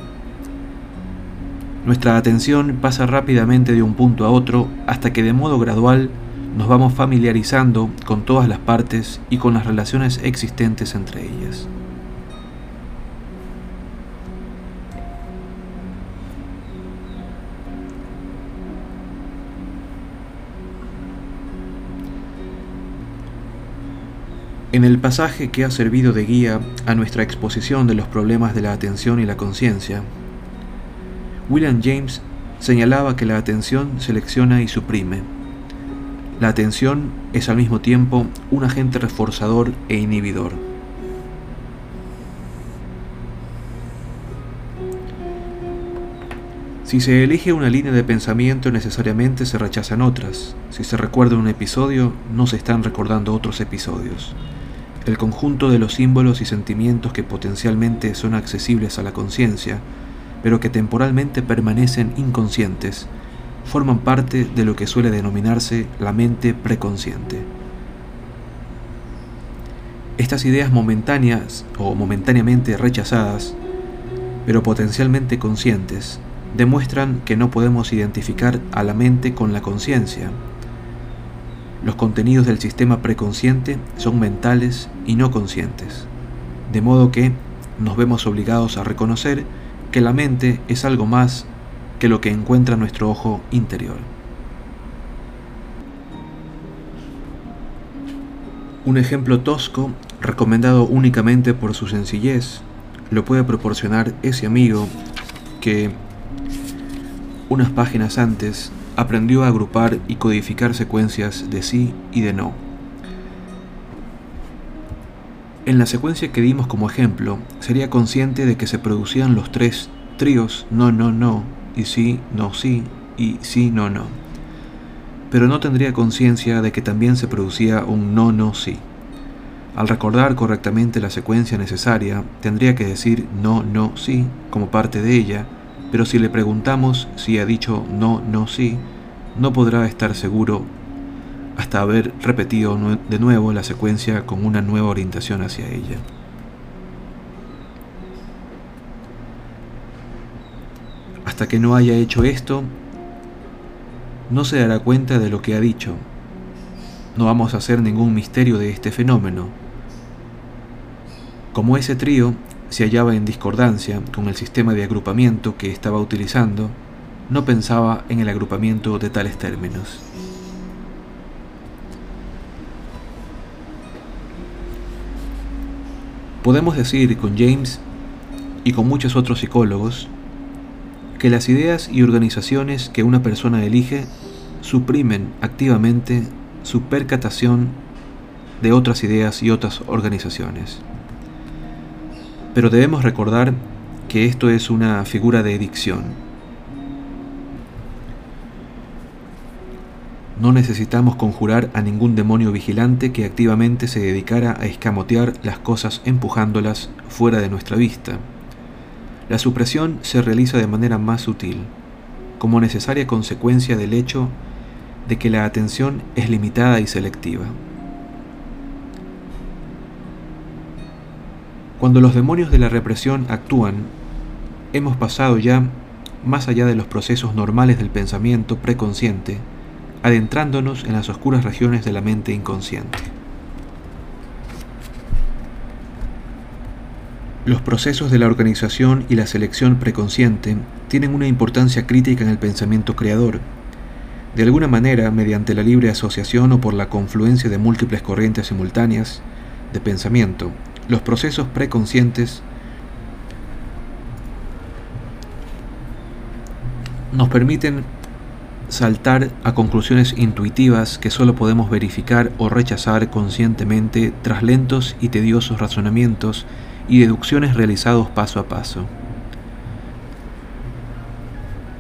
Nuestra atención pasa rápidamente de un punto a otro hasta que de modo gradual nos vamos familiarizando con todas las partes y con las relaciones existentes entre ellas. En el pasaje que ha servido de guía a nuestra exposición de los problemas de la atención y la conciencia, William James señalaba que la atención selecciona y suprime. La atención es al mismo tiempo un agente reforzador e inhibidor. Si se elige una línea de pensamiento, necesariamente se rechazan otras. Si se recuerda un episodio, no se están recordando otros episodios. El conjunto de los símbolos y sentimientos que potencialmente son accesibles a la conciencia, pero que temporalmente permanecen inconscientes, forman parte de lo que suele denominarse la mente preconsciente. Estas ideas momentáneas o momentáneamente rechazadas, pero potencialmente conscientes, demuestran que no podemos identificar a la mente con la conciencia. Los contenidos del sistema preconsciente son mentales y no conscientes, de modo que nos vemos obligados a reconocer que la mente es algo más que lo que encuentra nuestro ojo interior. Un ejemplo tosco, recomendado únicamente por su sencillez, lo puede proporcionar ese amigo que unas páginas antes aprendió a agrupar y codificar secuencias de sí y de no. En la secuencia que dimos como ejemplo, sería consciente de que se producían los tres tríos no, no, no, y sí, no, sí, y sí, no, no. Pero no tendría conciencia de que también se producía un no, no, sí. Al recordar correctamente la secuencia necesaria, tendría que decir no, no, sí como parte de ella, pero si le preguntamos si ha dicho no, no, sí, no podrá estar seguro hasta haber repetido de nuevo la secuencia con una nueva orientación hacia ella. Hasta que no haya hecho esto, no se dará cuenta de lo que ha dicho. No vamos a hacer ningún misterio de este fenómeno. Como ese trío se hallaba en discordancia con el sistema de agrupamiento que estaba utilizando, no pensaba en el agrupamiento de tales términos. Podemos decir con James y con muchos otros psicólogos que las ideas y organizaciones que una persona elige suprimen activamente su percatación de otras ideas y otras organizaciones. Pero debemos recordar que esto es una figura de dicción. No necesitamos conjurar a ningún demonio vigilante que activamente se dedicara a escamotear las cosas empujándolas fuera de nuestra vista. La supresión se realiza de manera más sutil, como necesaria consecuencia del hecho de que la atención es limitada y selectiva. Cuando los demonios de la represión actúan, hemos pasado ya más allá de los procesos normales del pensamiento preconsciente, adentrándonos en las oscuras regiones de la mente inconsciente. Los procesos de la organización y la selección preconsciente tienen una importancia crítica en el pensamiento creador. De alguna manera, mediante la libre asociación o por la confluencia de múltiples corrientes simultáneas de pensamiento, los procesos preconscientes nos permiten saltar a conclusiones intuitivas que solo podemos verificar o rechazar conscientemente tras lentos y tediosos razonamientos y deducciones realizados paso a paso.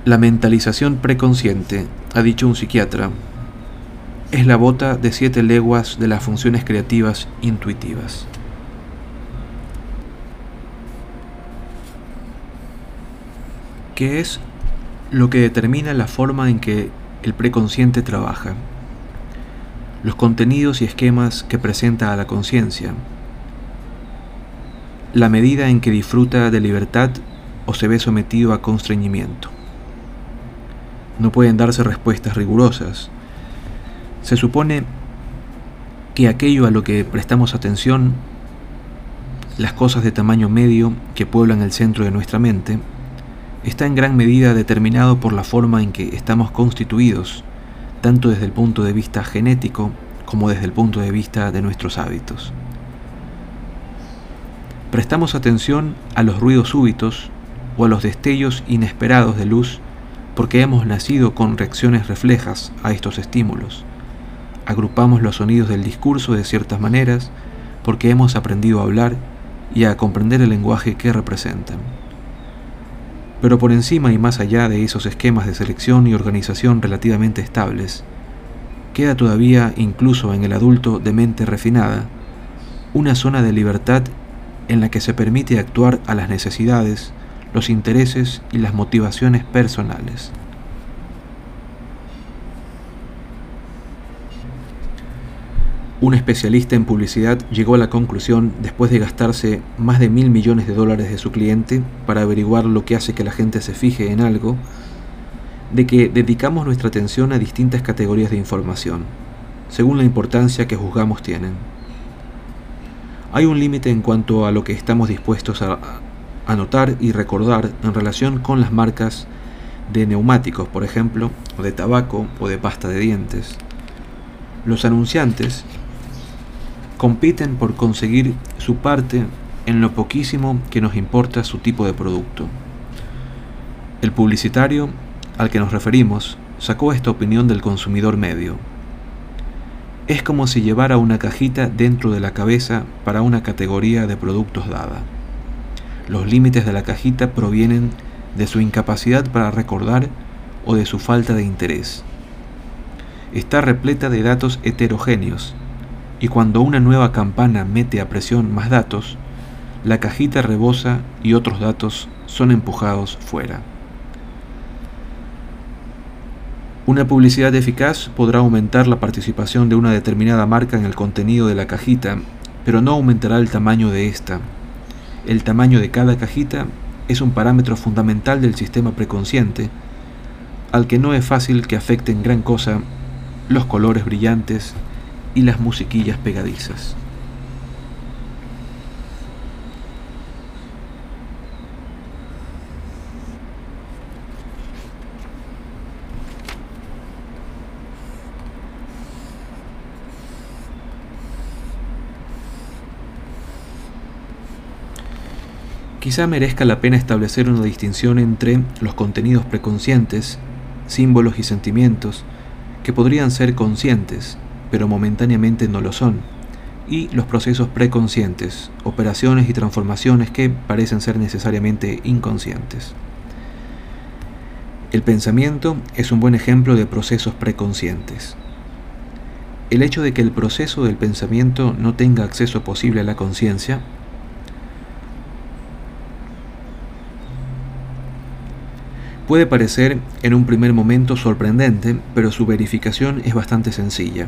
La mentalización preconsciente, ha dicho un psiquiatra, es la bota de 7 leguas de las funciones creativas intuitivas. ¿Qué es lo que determina la forma en que el preconsciente trabaja? los contenidos y esquemas que presenta a la conciencia. La medida en que disfruta de libertad o se ve sometido a constreñimiento. No pueden darse respuestas rigurosas. Se supone que aquello a lo que prestamos atención, las cosas de tamaño medio que pueblan el centro de nuestra mente, está en gran medida determinado por la forma en que estamos constituidos, tanto desde el punto de vista genético como desde el punto de vista de nuestros hábitos. Prestamos atención a los ruidos súbitos o a los destellos inesperados de luz porque hemos nacido con reacciones reflejas a estos estímulos. Agrupamos los sonidos del discurso de ciertas maneras porque hemos aprendido a hablar y a comprender el lenguaje que representan. Pero por encima y más allá de esos esquemas de selección y organización relativamente estables, queda todavía, incluso en el adulto de mente refinada, una zona de libertad en la que se permite actuar a las necesidades, los intereses y las motivaciones personales. Un especialista en publicidad llegó a la conclusión, después de gastarse más de $1.000 millones de su cliente para averiguar lo que hace que la gente se fije en algo, de que dedicamos nuestra atención a distintas categorías de información, según la importancia que juzgamos tienen. Hay un límite en cuanto a lo que estamos dispuestos a anotar y recordar en relación con las marcas de neumáticos, por ejemplo, o de tabaco o de pasta de dientes. Los anunciantes compiten por conseguir su parte en lo poquísimo que nos importa su tipo de producto. El publicitario al que nos referimos sacó esta opinión del consumidor medio. Es como si llevara una cajita dentro de la cabeza para una categoría de productos dada. Los límites de la cajita provienen de su incapacidad para recordar o de su falta de interés. Está repleta de datos heterogéneos, y cuando una nueva campana mete a presión más datos, la cajita rebosa y otros datos son empujados fuera. Una publicidad eficaz podrá aumentar la participación de una determinada marca en el contenido de la cajita, pero no aumentará el tamaño de esta. El tamaño de cada cajita es un parámetro fundamental del sistema preconsciente, al que no es fácil que afecten gran cosa los colores brillantes y las musiquillas pegadizas. Quizá merezca la pena establecer una distinción entre los contenidos preconscientes, símbolos y sentimientos, que podrían ser conscientes, pero momentáneamente no lo son, y los procesos preconscientes, operaciones y transformaciones que parecen ser necesariamente inconscientes. El pensamiento es un buen ejemplo de procesos preconscientes. El hecho de que el proceso del pensamiento no tenga acceso posible a la conciencia puede parecer en un primer momento sorprendente, pero su verificación es bastante sencilla.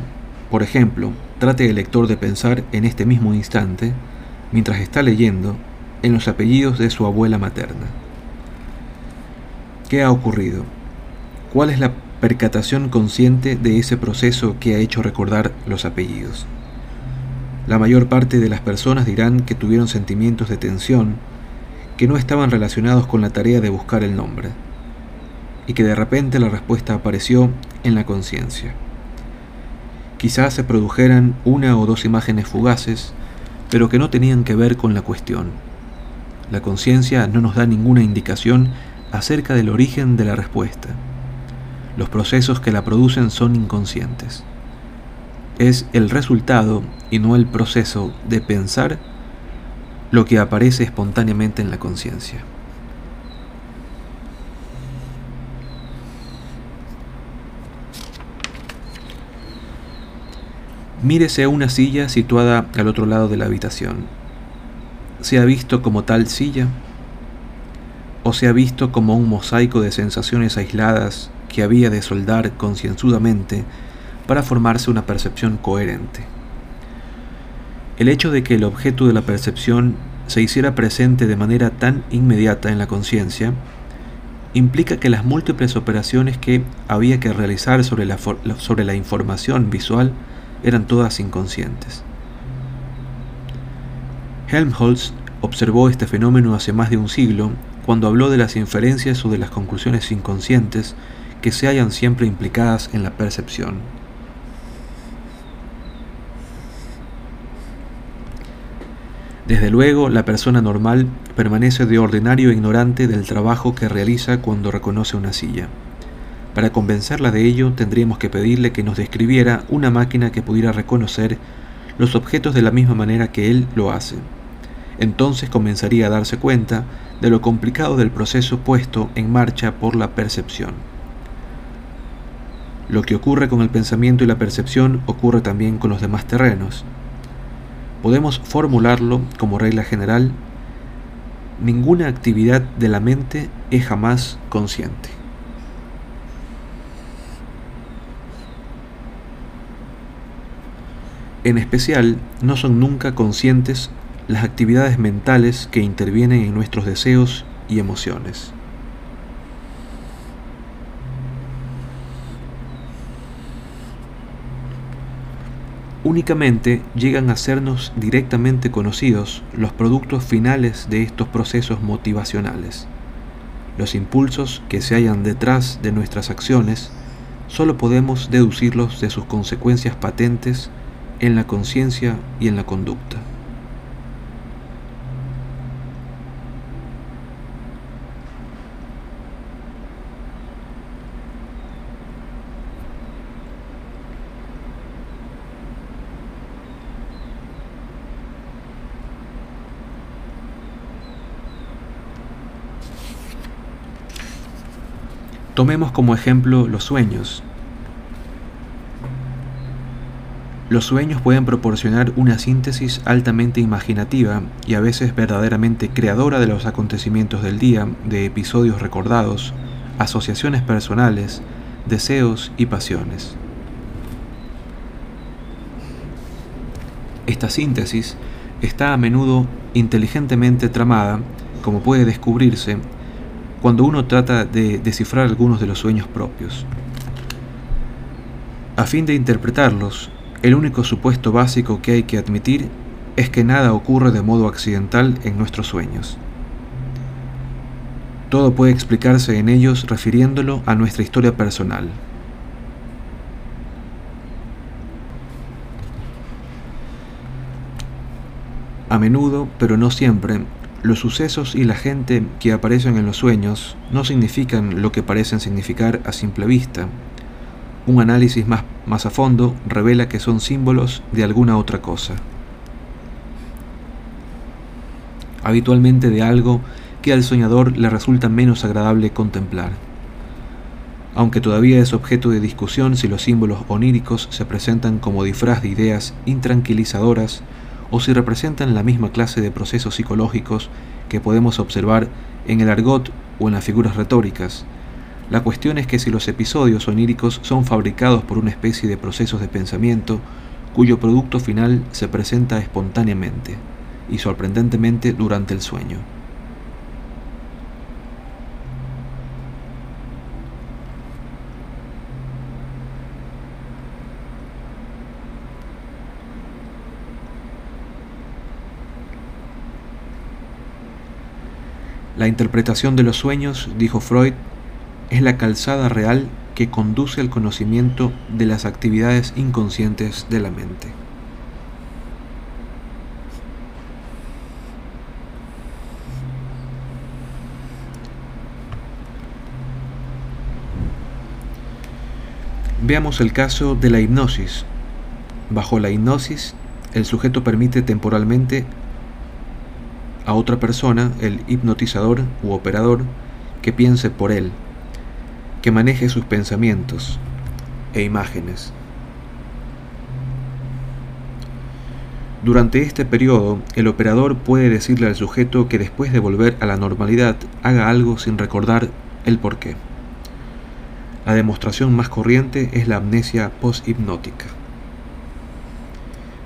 Por ejemplo, trate el lector de pensar en este mismo instante, mientras está leyendo, en los apellidos de su abuela materna. ¿Qué ha ocurrido? ¿Cuál es la percatación consciente de ese proceso que ha hecho recordar los apellidos? La mayor parte de las personas dirán que tuvieron sentimientos de tensión que no estaban relacionados con la tarea de buscar el nombre, y que de repente la respuesta apareció en la conciencia. Quizás se produjeran una o dos imágenes fugaces, pero que no tenían que ver con la cuestión. La conciencia no nos da ninguna indicación acerca del origen de la respuesta. Los procesos que la producen son inconscientes. Es el resultado, y no el proceso de pensar, lo que aparece espontáneamente en la conciencia. Mírese una silla situada al otro lado de la habitación. ¿Se ha visto como tal silla? ¿O se ha visto como un mosaico de sensaciones aisladas que había de soldar concienzudamente para formarse una percepción coherente. El hecho de que el objeto de la percepción se hiciera presente de manera tan inmediata en la conciencia implica que las múltiples operaciones que había que realizar sobre la información visual eran todas inconscientes. Helmholtz observó este fenómeno hace más de un siglo cuando habló de las inferencias o de las conclusiones inconscientes que se hallan siempre implicadas en la percepción. Desde luego, la persona normal permanece de ordinario ignorante del trabajo que realiza cuando reconoce una silla. Para convencerla de ello, tendríamos que pedirle que nos describiera una máquina que pudiera reconocer los objetos de la misma manera que él lo hace. Entonces comenzaría a darse cuenta de lo complicado del proceso puesto en marcha por la percepción. Lo que ocurre con el pensamiento y la percepción ocurre también con los demás terrenos. Podemos formularlo como regla general: ninguna actividad de la mente es jamás consciente. En especial, no son nunca conscientes las actividades mentales que intervienen en nuestros deseos y emociones. Únicamente llegan a hacernos directamente conocidos los productos finales de estos procesos motivacionales. Los impulsos que se hallan detrás de nuestras acciones solo podemos deducirlos de sus consecuencias patentes en la conciencia y en la conducta. Tomemos como ejemplo los sueños. Los sueños pueden proporcionar una síntesis altamente imaginativa y a veces verdaderamente creadora de los acontecimientos del día, de episodios recordados, asociaciones personales, deseos y pasiones. Esta síntesis está a menudo inteligentemente tramada, como puede descubrirse cuando uno trata de descifrar algunos de los sueños propios. A fin de interpretarlos, el único supuesto básico que hay que admitir es que nada ocurre de modo accidental en nuestros sueños. Todo puede explicarse en ellos refiriéndolo a nuestra historia personal. A menudo, pero no siempre, los sucesos y la gente que aparecen en los sueños no significan lo que parecen significar a simple vista. Un análisis más a fondo revela que son símbolos de alguna otra cosa, habitualmente de algo que al soñador le resulta menos agradable contemplar. Aunque todavía es objeto de discusión si los símbolos oníricos se presentan como disfraz de ideas intranquilizadoras o si representan la misma clase de procesos psicológicos que podemos observar en el argot o en las figuras retóricas, la cuestión es que si los episodios oníricos son fabricados por una especie de procesos de pensamiento cuyo producto final se presenta espontáneamente y sorprendentemente durante el sueño. La interpretación de los sueños, dijo Freud, es la calzada real que conduce al conocimiento de las actividades inconscientes de la mente. Veamos el caso de la hipnosis. Bajo la hipnosis, el sujeto permite temporalmente a otra persona, el hipnotizador u operador, que piense por él, que maneje sus pensamientos e imágenes. Durante este periodo, el operador puede decirle al sujeto que después de volver a la normalidad haga algo sin recordar el porqué. La demostración más corriente es la amnesia post-hipnótica.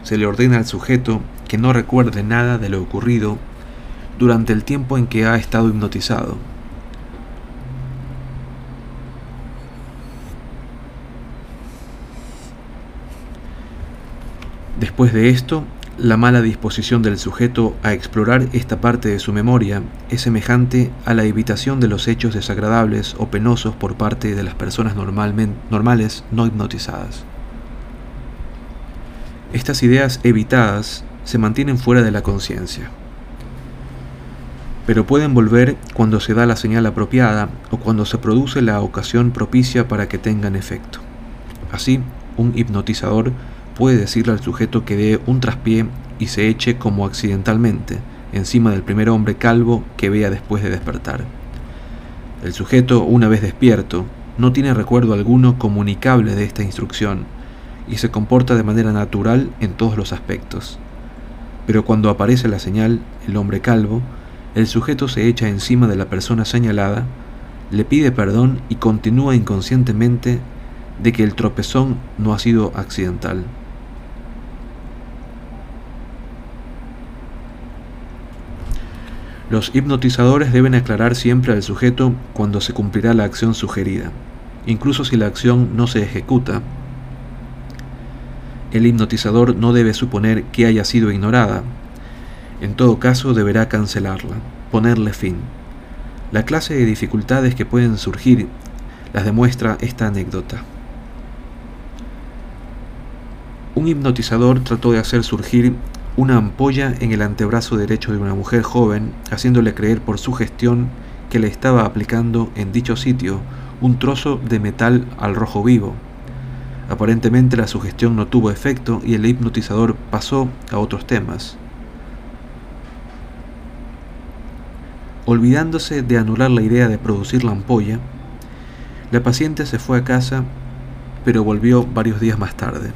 Se le ordena al sujeto que no recuerde nada de lo ocurrido durante el tiempo en que ha estado hipnotizado. Después de esto, la mala disposición del sujeto a explorar esta parte de su memoria es semejante a la evitación de los hechos desagradables o penosos por parte de las personas normales no hipnotizadas. Estas ideas evitadas se mantienen fuera de la conciencia, pero pueden volver cuando se da la señal apropiada o cuando se produce la ocasión propicia para que tengan efecto. Así, un hipnotizador puede decirle al sujeto que dé un traspié y se eche como accidentalmente encima del primer hombre calvo que vea después de despertar. El sujeto, una vez despierto, no tiene recuerdo alguno comunicable de esta instrucción y se comporta de manera natural en todos los aspectos. Pero cuando aparece la señal, el hombre calvo, el sujeto se echa encima de la persona señalada, le pide perdón y continúa inconscientemente de que el tropezón no ha sido accidental. Los hipnotizadores deben aclarar siempre al sujeto cuando se cumplirá la acción sugerida. Incluso si la acción no se ejecuta, el hipnotizador no debe suponer que haya sido ignorada. En todo caso, deberá cancelarla, ponerle fin. La clase de dificultades que pueden surgir las demuestra esta anécdota. Un hipnotizador trató de hacer surgir una ampolla en el antebrazo derecho de una mujer joven, haciéndole creer por sugestión que le estaba aplicando en dicho sitio un trozo de metal al rojo vivo. Aparentemente la sugestión no tuvo efecto y el hipnotizador pasó a otros temas, olvidándose de anular la idea de producir la ampolla. La paciente se fue a casa, pero volvió varios días más tarde,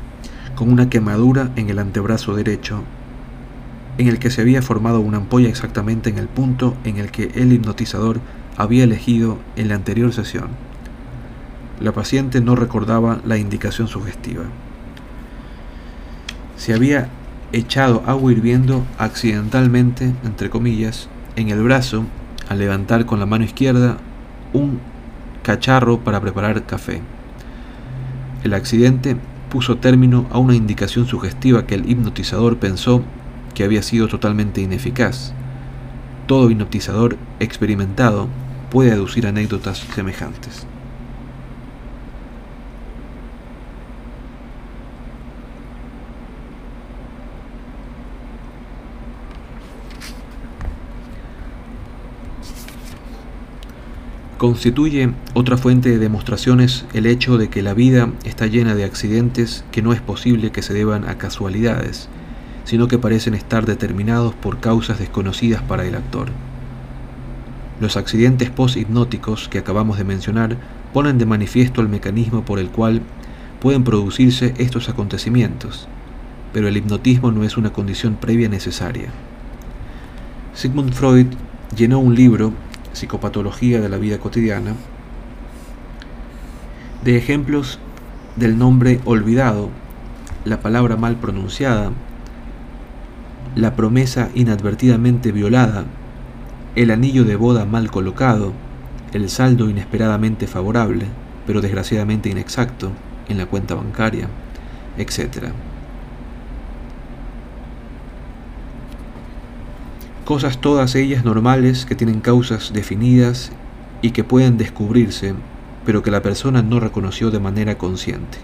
con una quemadura en el antebrazo derecho, en el que se había formado una ampolla exactamente en el punto en el que el hipnotizador había elegido en la anterior sesión. La paciente no recordaba la indicación sugestiva. Se había echado agua hirviendo accidentalmente, entre comillas, en el brazo al levantar con la mano izquierda un cacharro para preparar café. El accidente puso término a una indicación sugestiva que el hipnotizador pensó que había sido totalmente ineficaz. Todo hipnotizador experimentado puede aducir anécdotas semejantes. Constituye otra fuente de demostraciones el hecho de que la vida está llena de accidentes que no es posible que se deban a casualidades, sino que parecen estar determinados por causas desconocidas para el actor. Los accidentes post-hipnóticos que acabamos de mencionar ponen de manifiesto el mecanismo por el cual pueden producirse estos acontecimientos, pero el hipnotismo no es una condición previa necesaria. Sigmund Freud llenó un libro, Psicopatología de la vida cotidiana, de ejemplos del nombre olvidado, la palabra mal pronunciada, la promesa inadvertidamente violada, el anillo de boda mal colocado, el saldo inesperadamente favorable, pero desgraciadamente inexacto, en la cuenta bancaria, etc. Cosas todas ellas normales que tienen causas definidas y que pueden descubrirse, pero que la persona no reconoció de manera consciente.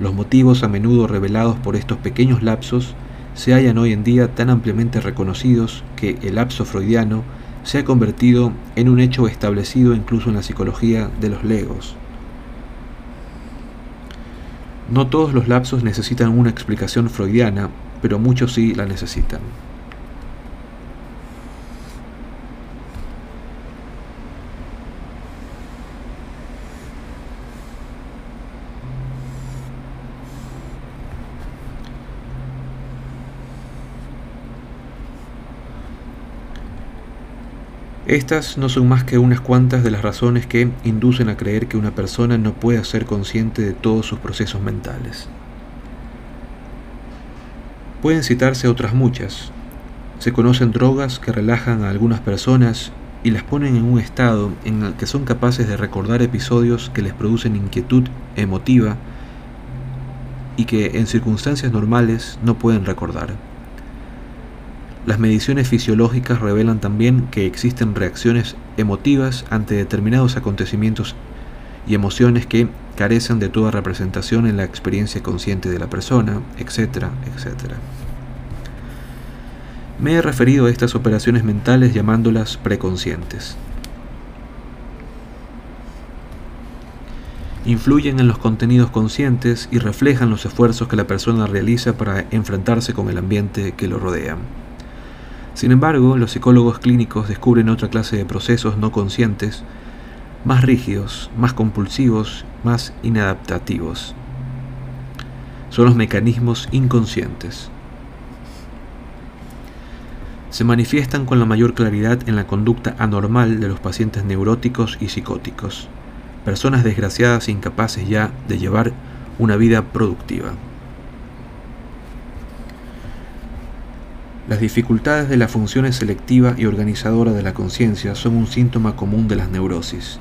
Los motivos a menudo revelados por estos pequeños lapsos se hallan hoy en día tan ampliamente reconocidos que el lapso freudiano se ha convertido en un hecho establecido incluso en la psicología de los legos. No todos los lapsos necesitan una explicación freudiana, pero muchos sí la necesitan. Estas no son más que unas cuantas de las razones que inducen a creer que una persona no puede ser consciente de todos sus procesos mentales. Pueden citarse otras muchas. Se conocen drogas que relajan a algunas personas y las ponen en un estado en el que son capaces de recordar episodios que les producen inquietud emotiva y que en circunstancias normales no pueden recordar. Las mediciones fisiológicas revelan también que existen reacciones emotivas ante determinados acontecimientos y emociones que carecen de toda representación en la experiencia consciente de la persona, etcétera, etcétera. Me he referido a estas operaciones mentales llamándolas preconscientes. Influyen en los contenidos conscientes y reflejan los esfuerzos que la persona realiza para enfrentarse con el ambiente que lo rodea. Sin embargo, los psicólogos clínicos descubren otra clase de procesos no conscientes, más rígidos, más compulsivos, más inadaptativos. Son los mecanismos inconscientes. Se manifiestan con la mayor claridad en la conducta anormal de los pacientes neuróticos y psicóticos, personas desgraciadas e incapaces ya de llevar una vida productiva. Las dificultades de las funciones selectiva y organizadora de la conciencia son un síntoma común de las neurosis.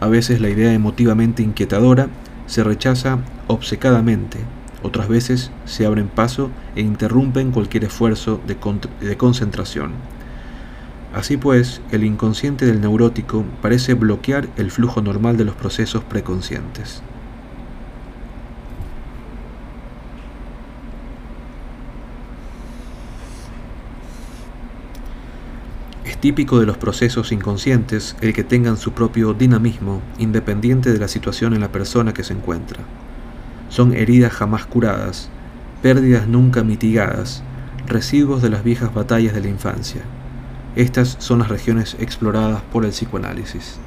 A veces la idea emotivamente inquietadora se rechaza obcecadamente, otras veces se abren paso e interrumpen cualquier esfuerzo de concentración. Así pues, el inconsciente del neurótico parece bloquear el flujo normal de los procesos preconscientes. Típico de los procesos inconscientes el que tengan su propio dinamismo, independiente de la situación en la persona que se encuentra. Son heridas jamás curadas, pérdidas nunca mitigadas, residuos de las viejas batallas de la infancia. Estas son las regiones exploradas por el psicoanálisis.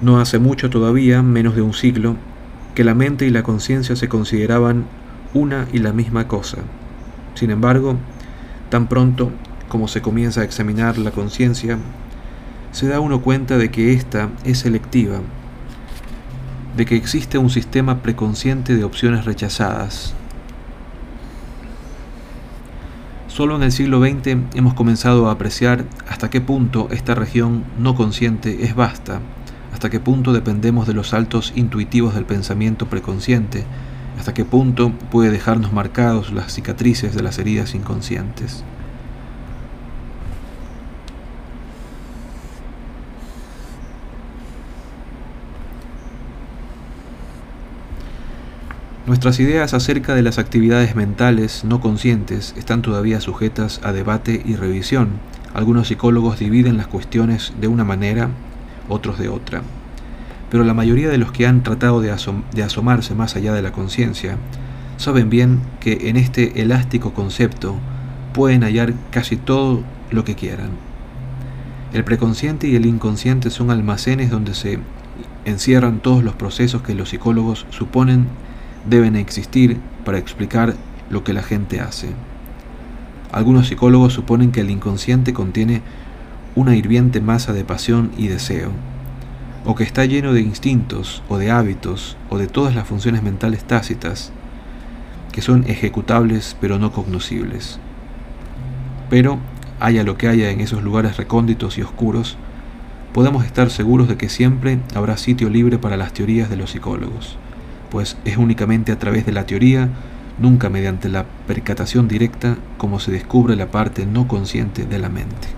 No hace mucho todavía, menos de un siglo, que la mente y la conciencia se consideraban una y la misma cosa. Sin embargo, tan pronto como se comienza a examinar la conciencia, se da uno cuenta de que ésta es selectiva, de que existe un sistema preconsciente de opciones rechazadas. Solo en el siglo XX hemos comenzado a apreciar hasta qué punto esta región no consciente es vasta, hasta qué punto dependemos de los saltos intuitivos del pensamiento preconsciente, hasta qué punto puede dejarnos marcados las cicatrices de las heridas inconscientes. Nuestras ideas acerca de las actividades mentales no conscientes están todavía sujetas a debate y revisión. Algunos psicólogos dividen las cuestiones de una manera, otros de otra, pero la mayoría de los que han tratado de asomarse más allá de la conciencia saben bien que en este elástico concepto pueden hallar casi todo lo que quieran. El preconsciente y el inconsciente son almacenes donde se encierran todos los procesos que los psicólogos suponen deben existir para explicar lo que la gente hace. Algunos psicólogos suponen que el inconsciente contiene una hirviente masa de pasión y deseo, o que está lleno de instintos, o de hábitos, o de todas las funciones mentales tácitas, que son ejecutables pero no cognoscibles. Pero, haya lo que haya en esos lugares recónditos y oscuros, podemos estar seguros de que siempre habrá sitio libre para las teorías de los psicólogos, pues es únicamente a través de la teoría, nunca mediante la percatación directa, como se descubre la parte no consciente de la mente.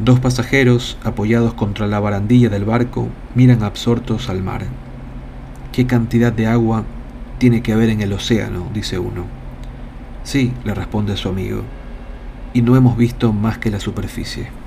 Dos pasajeros, apoyados contra la barandilla del barco, miran absortos al mar. «¿Qué cantidad de agua tiene que haber en el océano?», dice uno. «Sí», le responde su amigo, «y no hemos visto más que la superficie».